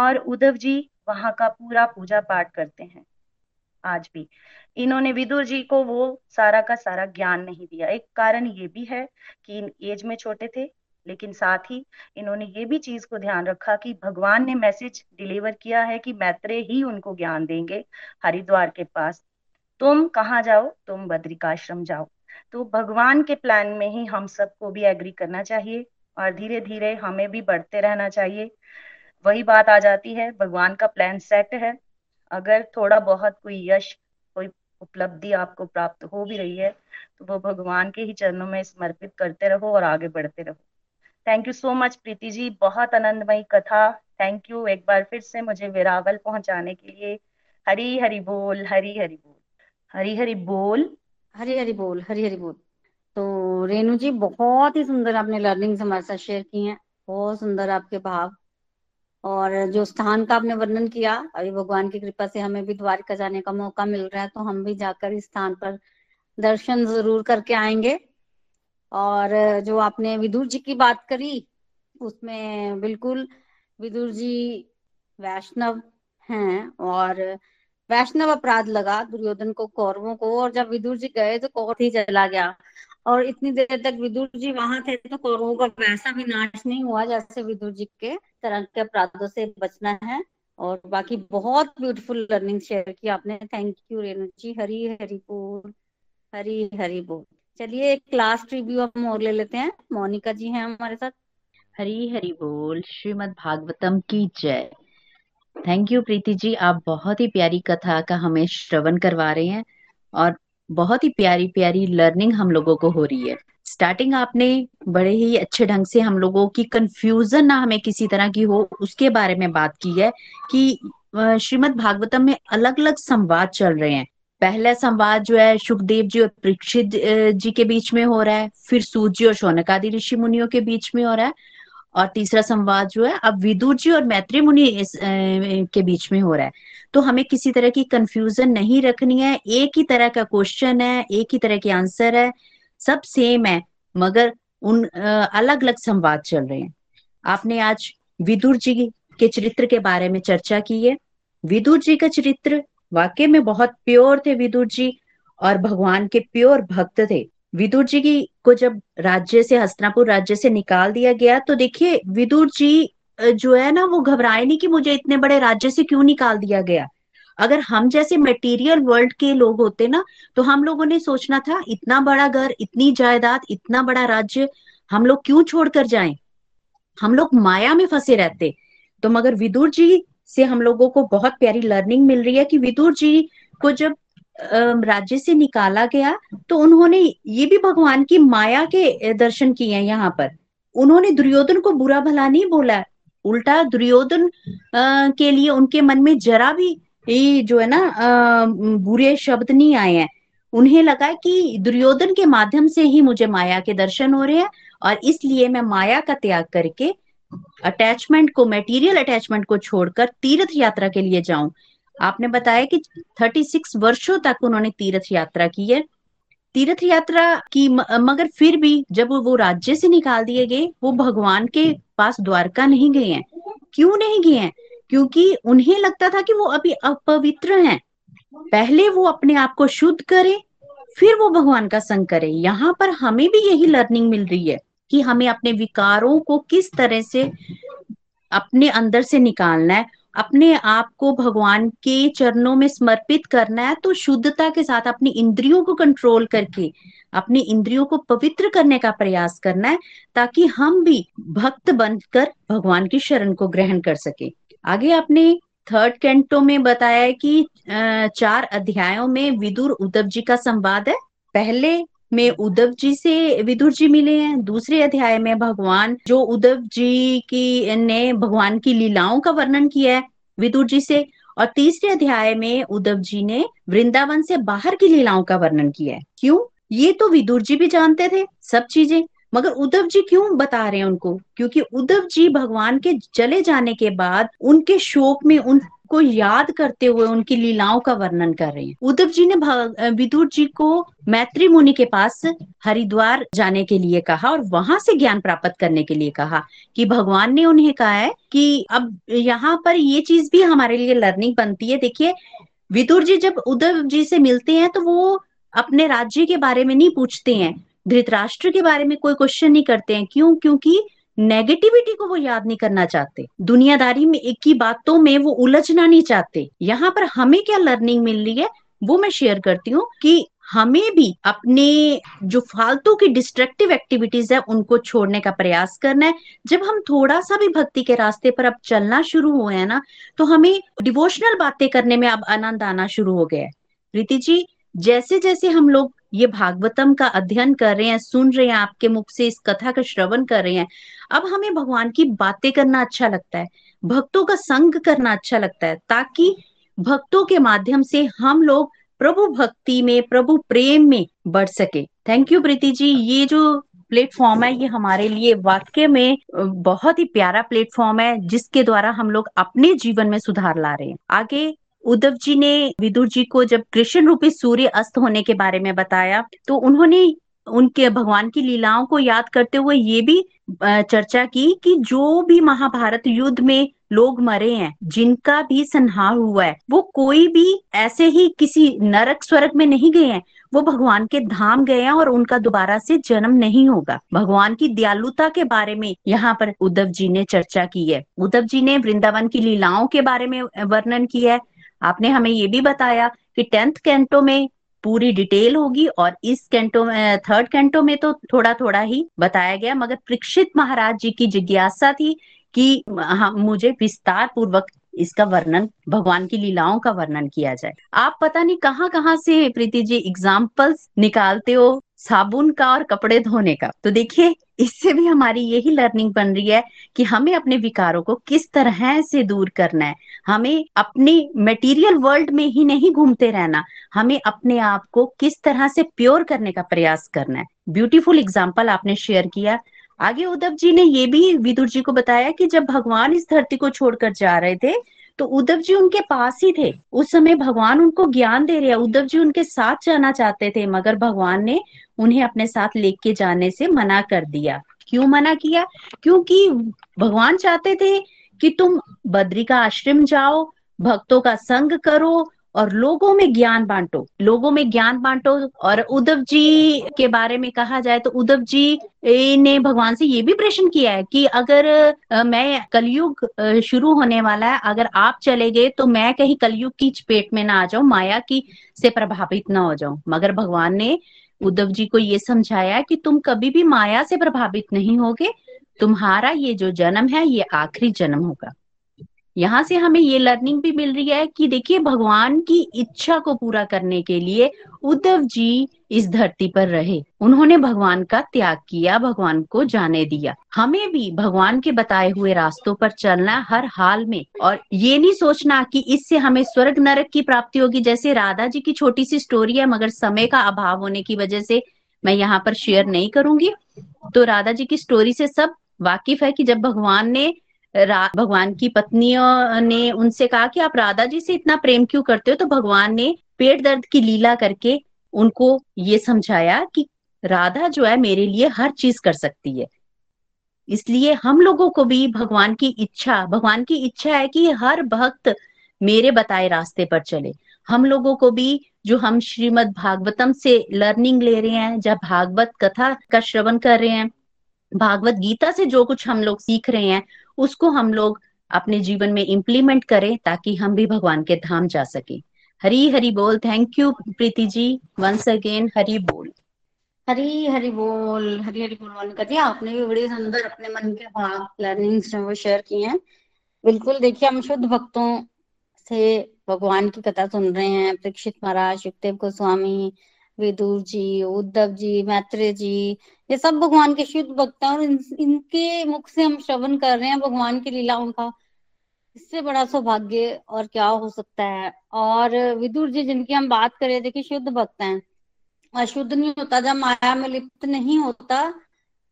और उद्धव जी वहां का पूरा पूजा पाठ करते हैं। आज भी इन्होंने विदुर जी को वो सारा का सारा ज्ञान नहीं दिया। एक कारण ये भी है कि इन एज में छोटे थे, लेकिन साथ ही इन्होंने ये भी चीज को ध्यान रखा कि भगवान ने मैसेज डिलीवर किया है कि मैत्रेय ही उनको ज्ञान देंगे। हरिद्वार के पास तुम कहाँ जाओ? तुम बद्रिकाश्रम जाओ। तो भगवान के प्लान में ही हम सबको भी एग्री करना चाहिए और धीरे धीरे हमें भी बढ़ते रहना चाहिए। वही बात आ जाती है, भगवान का प्लान सेट है। अगर थोड़ा बहुत कोई यश, कोई उपलब्धि आपको प्राप्त हो भी रही है, तो वो भगवान के ही चरणों में समर्पित करते रहो और आगे बढ़ते रहो। Thank you so much Preeti ji, बहुत आनंदमयी कथा। थैंक यू एक बार फिर से मुझे वेरावल पहुंचाने के लिए। हरी हरि बोल, हरी हरि बोल, हरी हरि बोल, हरी हरि बोल, हरी हरि बोल। तो रेणु जी, बहुत ही सुंदर आपने लर्निंग्स हमारे साथ शेयर की हैं, बहुत सुंदर आपके भाव और जो स्थान का आपने वर्णन किया। अभी भगवान की कृपा से हमें भी द्वारका जाने का मौका मिल रहा है, तो हम भी जाकर इस स्थान पर दर्शन जरूर करके आएंगे। और जो आपने विदुर जी की बात करी, उसमें बिल्कुल विदुर जी वैष्णव हैं और वैष्णव अपराध लगा दुर्योधन को, कौरवों को। और जब विदुर जी गए तो कौरव ही चला गया, और इतनी देर तक विदुर जी वहां थे तो कौरवों का वैसा भी नाश नहीं हुआ जैसे विदुर जी के तरह के अपराधों से बचना है। और बाकी बहुत ब्यूटीफुल लर्निंग शेयर की आपने। थैंक यू रेणु जी, हरी हरि बोल, हरी हरि बोल। चलिए एक क्लास रिव्यू हम और ले लेते हैं। मोनिका जी हैं हमारे साथ। हरी हरि बोल, श्रीमद भागवतम की जय। थैंक यू प्रीति जी, आप बहुत ही प्यारी कथा का हमें श्रवण करवा रहे हैं और बहुत ही प्यारी प्यारी लर्निंग हम लोगों को हो रही है। स्टार्टिंग आपने बड़े ही अच्छे ढंग से हम लोगों की कंफ्यूजन ना हमें किसी तरह की हो, उसके बारे में बात की है कि श्रीमद् भागवतम में अलग अलग संवाद चल रहे हैं। पहला संवाद जो है शुकदेव जी और परीक्षित जी के बीच में हो रहा है, फिर सूत जी और शौनक आदि ऋषि मुनियों के बीच में हो रहा है, और तीसरा संवाद जो है अब विदुर जी और मैत्रेय मुनि के बीच में हो रहा है। तो हमें किसी तरह की कंफ्यूजन नहीं रखनी है। एक ही तरह का क्वेश्चन है, एक ही तरह के आंसर है, सब सेम है, मगर उन अलग अलग संवाद चल रहे हैं। आपने आज विदुर जी के चरित्र के बारे में चर्चा की है। विदुर जी का चरित्र वाकई में बहुत प्योर थे विदुर जी, और भगवान के प्योर भक्त थे। विदुर जी की को जब राज्य से, हस्तिनापुर राज्य से निकाल दिया गया, तो देखिए विदुर जी जो है ना, वो घबराए नहीं कि मुझे इतने बड़े राज्य से क्यों निकाल दिया गया। अगर हम जैसे मटेरियल वर्ल्ड के लोग होते ना, तो हम लोगों ने सोचना था इतना बड़ा घर, इतनी जायदाद, इतना बड़ा राज्य हम लोग क्यों छोड़कर जाएं, हम लोग माया में फंसे रहते। तो मगर विदुर जी से हम लोगों को बहुत प्यारी लर्निंग मिल रही है कि विदुर जी को जब राज्य से निकाला गया, तो उन्होंने ये भी भगवान की माया के दर्शन किए हैं। यहाँ पर उन्होंने दुर्योधन को बुरा भला नहीं बोला, उल्टा दुर्योधन के लिए उनके मन में जरा भी ये जो है ना बुरे शब्द नहीं आए हैं। उन्हें लगा कि दुर्योधन के माध्यम से ही मुझे माया के दर्शन हो रहे हैं, और इसलिए मैं माया का त्याग करके अटैचमेंट को, मेटीरियल अटैचमेंट को छोड़कर तीर्थ यात्रा के लिए जाऊं। आपने बताया कि छत्तीस वर्षों तक उन्होंने तीर्थ यात्रा की है। तीर्थ यात्रा की, मगर फिर भी जब वो राज्य से निकाल दिए गए, वो भगवान के पास द्वारका नहीं गए हैं। क्यों नहीं गए हैं? क्योंकि उन्हें लगता था कि वो अभी अपवित्र हैं। पहले वो अपने आप को शुद्ध करे, फिर वो भगवान का संग करे। यहाँ पर हमें भी यही लर्निंग मिल रही है कि हमें अपने विकारों को किस तरह से अपने अंदर से निकालना है, अपने आप को भगवान के चरणों में समर्पित करना है। तो शुद्धता के साथ अपनी इंद्रियों को कंट्रोल करके अपनी इंद्रियों को पवित्र करने का प्रयास करना है, ताकि हम भी भक्त बनकर भगवान की शरण को ग्रहण कर सके। आगे आपने थर्ड कैंटो में बताया है कि चार अध्यायों में विदुर उद्धव जी का संवाद है। पहले में उद्धव जी से विदुर जी मिले हैं, दूसरे अध्याय में भगवान जो उद्धव जी की ने भगवान की लीलाओं का वर्णन किया है विदुर जी से, और तीसरे अध्याय में उद्धव जी ने वृंदावन से बाहर की लीलाओं का वर्णन किया है। क्यों? ये तो विदुर जी भी जानते थे सब चीजें, मगर उद्धव जी क्यों बता रहे हैं उनको? क्योंकि उद्धव जी भगवान के चले जाने के बाद उनके शोक में उन को याद करते हुए उनकी लीलाओं का वर्णन कर रहे हैं। उद्धव जी ने विदुर जी को मैत्रेय मुनि के पास हरिद्वार जाने के लिए कहा और वहां से ज्ञान प्राप्त करने के लिए कहा कि भगवान ने उन्हें कहा है कि अब यहाँ पर ये चीज भी हमारे लिए लर्निंग बनती है। देखिए, विदुर जी जब उद्धव जी से मिलते हैं तो वो अपने राज्य के बारे में नहीं पूछते हैं, धृतराष्ट्र के बारे में कोई क्वेश्चन नहीं करते हैं। क्यों? क्योंकि नेगेटिविटी को वो याद नहीं करना चाहते, दुनियादारी में एक की बातों में वो उलझना नहीं चाहते। यहाँ पर हमें क्या लर्निंग मिल रही है वो मैं शेयर करती हूँ कि हमें भी अपने जो फालतू की डिस्ट्रक्टिव एक्टिविटीज है उनको छोड़ने का प्रयास करना है। जब हम थोड़ा सा भी भक्ति के रास्ते पर अब चलना शुरू हुए हैं ना, तो हमें डिवोशनल बातें करने में अब आनंद आना शुरू हो गया है। प्रीति जी, जैसे जैसे हम लोग ये भागवतम का अध्ययन कर रहे हैं, सुन रहे हैं, आपके मुख से इस कथा का श्रवण कर रहे हैं, अब हमें भगवान की बातें करना अच्छा लगता है, भक्तों का संग करना अच्छा लगता है, ताकि भक्तों के माध्यम से हम लोग प्रभु भक्ति में, प्रभु प्रेम में बढ़ सके। Thank you Preeti ji. ये जो प्लेटफॉर्म है ये हमारे लिए वाकई में बहुत ही प्यारा प्लेटफॉर्म है, जिसके द्वारा हम लोग अपने जीवन में सुधार ला रहे हैं। आगे उद्धव जी ने विदुर जी को जब कृष्ण रूपी सूर्य अस्त होने के बारे में बताया, तो उन्होंने उनके भगवान की लीलाओं को याद करते हुए ये भी चर्चा की कि जो भी महाभारत युद्ध में लोग मरे हैं, जिनका भी संहार हुआ है, वो कोई भी ऐसे ही किसी नरक स्वर्ग में नहीं गए हैं, वो भगवान के धाम गए हैं और उनका दोबारा से जन्म नहीं होगा। भगवान की दयालुता के बारे में यहाँ पर उद्धव जी ने चर्चा की है। उद्धव जी ने वृंदावन की लीलाओं के बारे में वर्णन किया है। आपने हमें ये भी बताया कि टेंथ कैंटो में पूरी डिटेल होगी और इस कैंटो में, थर्ड कैंटो में तो थोड़ा थोड़ा ही बताया गया, मगर परीक्षित महाराज जी की जिज्ञासा थी कि मुझे विस्तार पूर्वक इसका वर्णन, भगवान की लीलाओं का वर्णन किया जाए। आप पता नहीं कहाँ कहाँ से प्रीति जी एग्जाम्पल्स निकालते हो साबुन का और कपड़े धोने का। तो देखिए, इससे भी हमारी यही लर्निंग बन रही है कि हमें अपने विकारों को किस तरह से दूर करना है। हमें अपने मटेरियल वर्ल्ड में ही नहीं घूमते रहना, हमें अपने आप को किस तरह से प्योर करने का प्रयास करना है। ब्यूटीफुल एग्जाम्पल आपने शेयर किया। आगे उद्धव जी ने ये भी विदुर जी को बताया कि जब भगवान इस धरती को छोड़कर जा रहे थे तो उद्धव जी उनके पास ही थे। उस समय भगवान उनको ज्ञान दे रहे हैं, उद्धव जी उनके साथ जाना चाहते थे, मगर भगवान ने उन्हें अपने साथ लेके जाने से मना कर दिया। क्यों मना किया? क्योंकि भगवान चाहते थे कि तुम बद्रिकाश्रम जाओ, भक्तों का संग करो और लोगों में ज्ञान बांटो, लोगों में ज्ञान बांटो। और उद्धव जी के बारे में कहा जाए तो उद्धव जी ने भगवान से ये भी प्रश्न किया है कि अगर मैं, कलयुग शुरू होने वाला है, अगर आप चले गए तो मैं कहीं कलयुग की चपेट में ना आ जाऊं, माया की से प्रभावित ना हो जाऊं। मगर भगवान ने उद्धव जी को ये समझाया कि तुम कभी भी माया से प्रभावित नहीं होगे, तुम्हारा ये जो जन्म है ये आखिरी जन्म होगा। यहाँ से हमें ये लर्निंग भी मिल रही है कि देखिए, भगवान की इच्छा को पूरा करने के लिए उद्धव जी इस धरती पर रहे, उन्होंने भगवान का त्याग किया, भगवान को जाने दिया। हमें भी भगवान के बताए हुए रास्तों पर चलना हर हाल में, और ये नहीं सोचना कि इससे हमें स्वर्ग नरक की प्राप्ति होगी। जैसे राधा जी की छोटी सी स्टोरी है, मगर समय का अभाव होने की वजह से मैं यहाँ पर शेयर नहीं करूंगी। तो राधा जी की स्टोरी से सब वाकिफ है कि जब भगवान ने, भगवान की पत्नियों ने उनसे कहा कि आप राधा जी से इतना प्रेम क्यों करते हो, तो भगवान ने पेट दर्द की लीला करके उनको ये समझाया कि राधा जो है मेरे लिए हर चीज कर सकती है। इसलिए हम लोगों को भी भगवान की इच्छा, भगवान की इच्छा है कि हर भक्त मेरे बताए रास्ते पर चले। हम लोगों को भी जो हम श्रीमद भागवतम से लर्निंग ले रहे हैं, जब भागवत कथा का श्रवण कर रहे हैं, भागवत गीता से जो कुछ हम लोग सीख रहे हैं उसको हम लोग अपने जीवन में इम्प्लीमेंट करें ताकि हम भी भगवान के धाम जा सके। हरी हरि बोल। Thank you Preeti ji, once again Hari बोल। हरी हरि बोल, हरी हरि बोल वाले कथिया। आपने भी बड़े सुंदर अपने मन के भाव लर्निंग्स वो शेयर किए हैं। बिल्कुल, देखिए हम शुद्ध भक्तों से भगवान की कथा सुन रहे हैं। परीक्षित महाराज, शुकदेव गोस्वामी, विदुर जी, उद्धव जी, मैत्रेय जी, ये सब भगवान के शुद्ध भक्त हैं और इन, इनके मुख से हम श्रवण कर रहे हैं भगवान की लीलाओं का। इससे बड़ा सौभाग्य और क्या हो सकता है। और विदुर जी जिनकी हम बात करें, देखिए शुद्ध भक्त हैं, अशुद्ध नहीं होता, जब माया में लिप्त नहीं होता।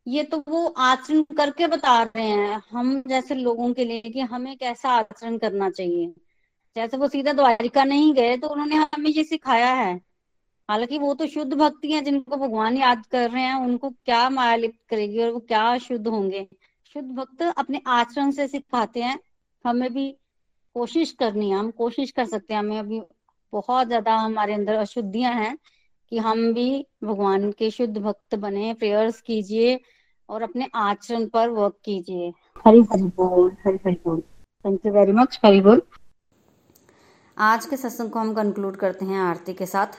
ये तो वो आचरण करके बता रहे हैं हम जैसे लोगों के लिए कि हमें कैसा आचरण करना चाहिए। जैसे वो सीधा द्वारिका नहीं गए तो उन्होंने हमें ये सिखाया है। हालांकि वो तो शुद्ध भक्ति हैं जिनको भगवान याद कर रहे हैं, उनको क्या माया लिप्त करेगी और वो क्या शुद्ध होंगे। शुद्ध भक्त अपने आचरण से सिखाते हैं। हमें भी कोशिश करनी है, हम कोशिश कर सकते हैं। हमें अभी बहुत ज्यादा हमारे अंदर अशुद्धियां हैं कि हम भी भगवान के शुद्ध भक्त बने। प्रेयर्स कीजिए और अपने आचरण पर वर्क कीजिए। हरि हरि बोल, हरि हरि बोल। Thank you very much, Hari बोल। आज के सत्संग को हम कंक्लूड करते हैं आरती के साथ।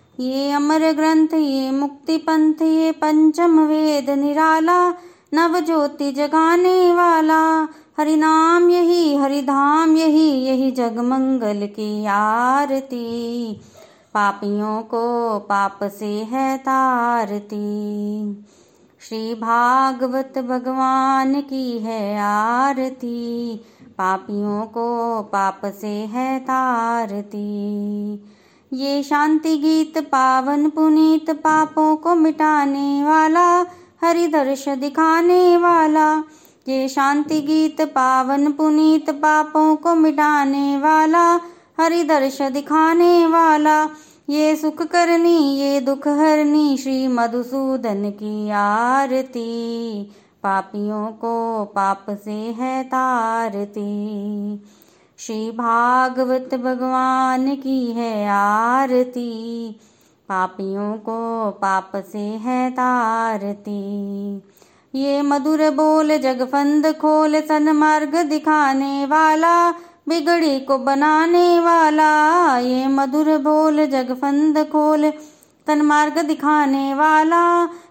ये अमर ग्रंथ, ये मुक्ति पंथ, ये पंचम वेद निराला, नव ज्योति जगाने वाला। हरि नाम यही, हरि धाम यही, यही जगमंगल की आरती, पापियों को पाप से है तारती। श्री भागवत भगवान की है आरती, पापियों को पाप से है तारती। ये शांति गीत पावन पुनीत, पापों को मिटाने वाला, हरि दर्श दिखाने वाला। ये शांति गीत पावन पुनीत, पापों को मिटाने वाला, हरि दर्श दिखाने वाला। ये सुख करनी, ये दुख हरनी, श्री मधुसूदन की आरती, पापियों को पाप से है तारती। श्री भागवत भगवान की है आरती, पापियों को पाप से है तारती। ये मधुर बोल जगफंद खोल, सन्मार्ग दिखाने वाला, बिगड़ी को बनाने वाला। ये मधुर बोल जगफंद खोल, सन्मार्ग दिखाने वाला,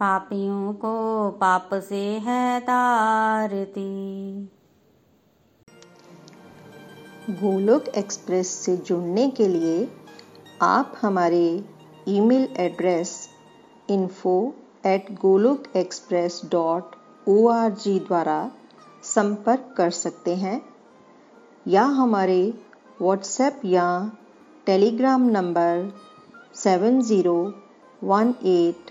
पापियों को पाप से है तारती। गोलोक एक्सप्रेस से जुड़ने के लिए आप हमारे email address info at गोलोक एक्सप्रेस dot O R G द्वारा संपर्क कर सकते हैं या हमारे व्हाट्सएप या Telegram number seven zero one eight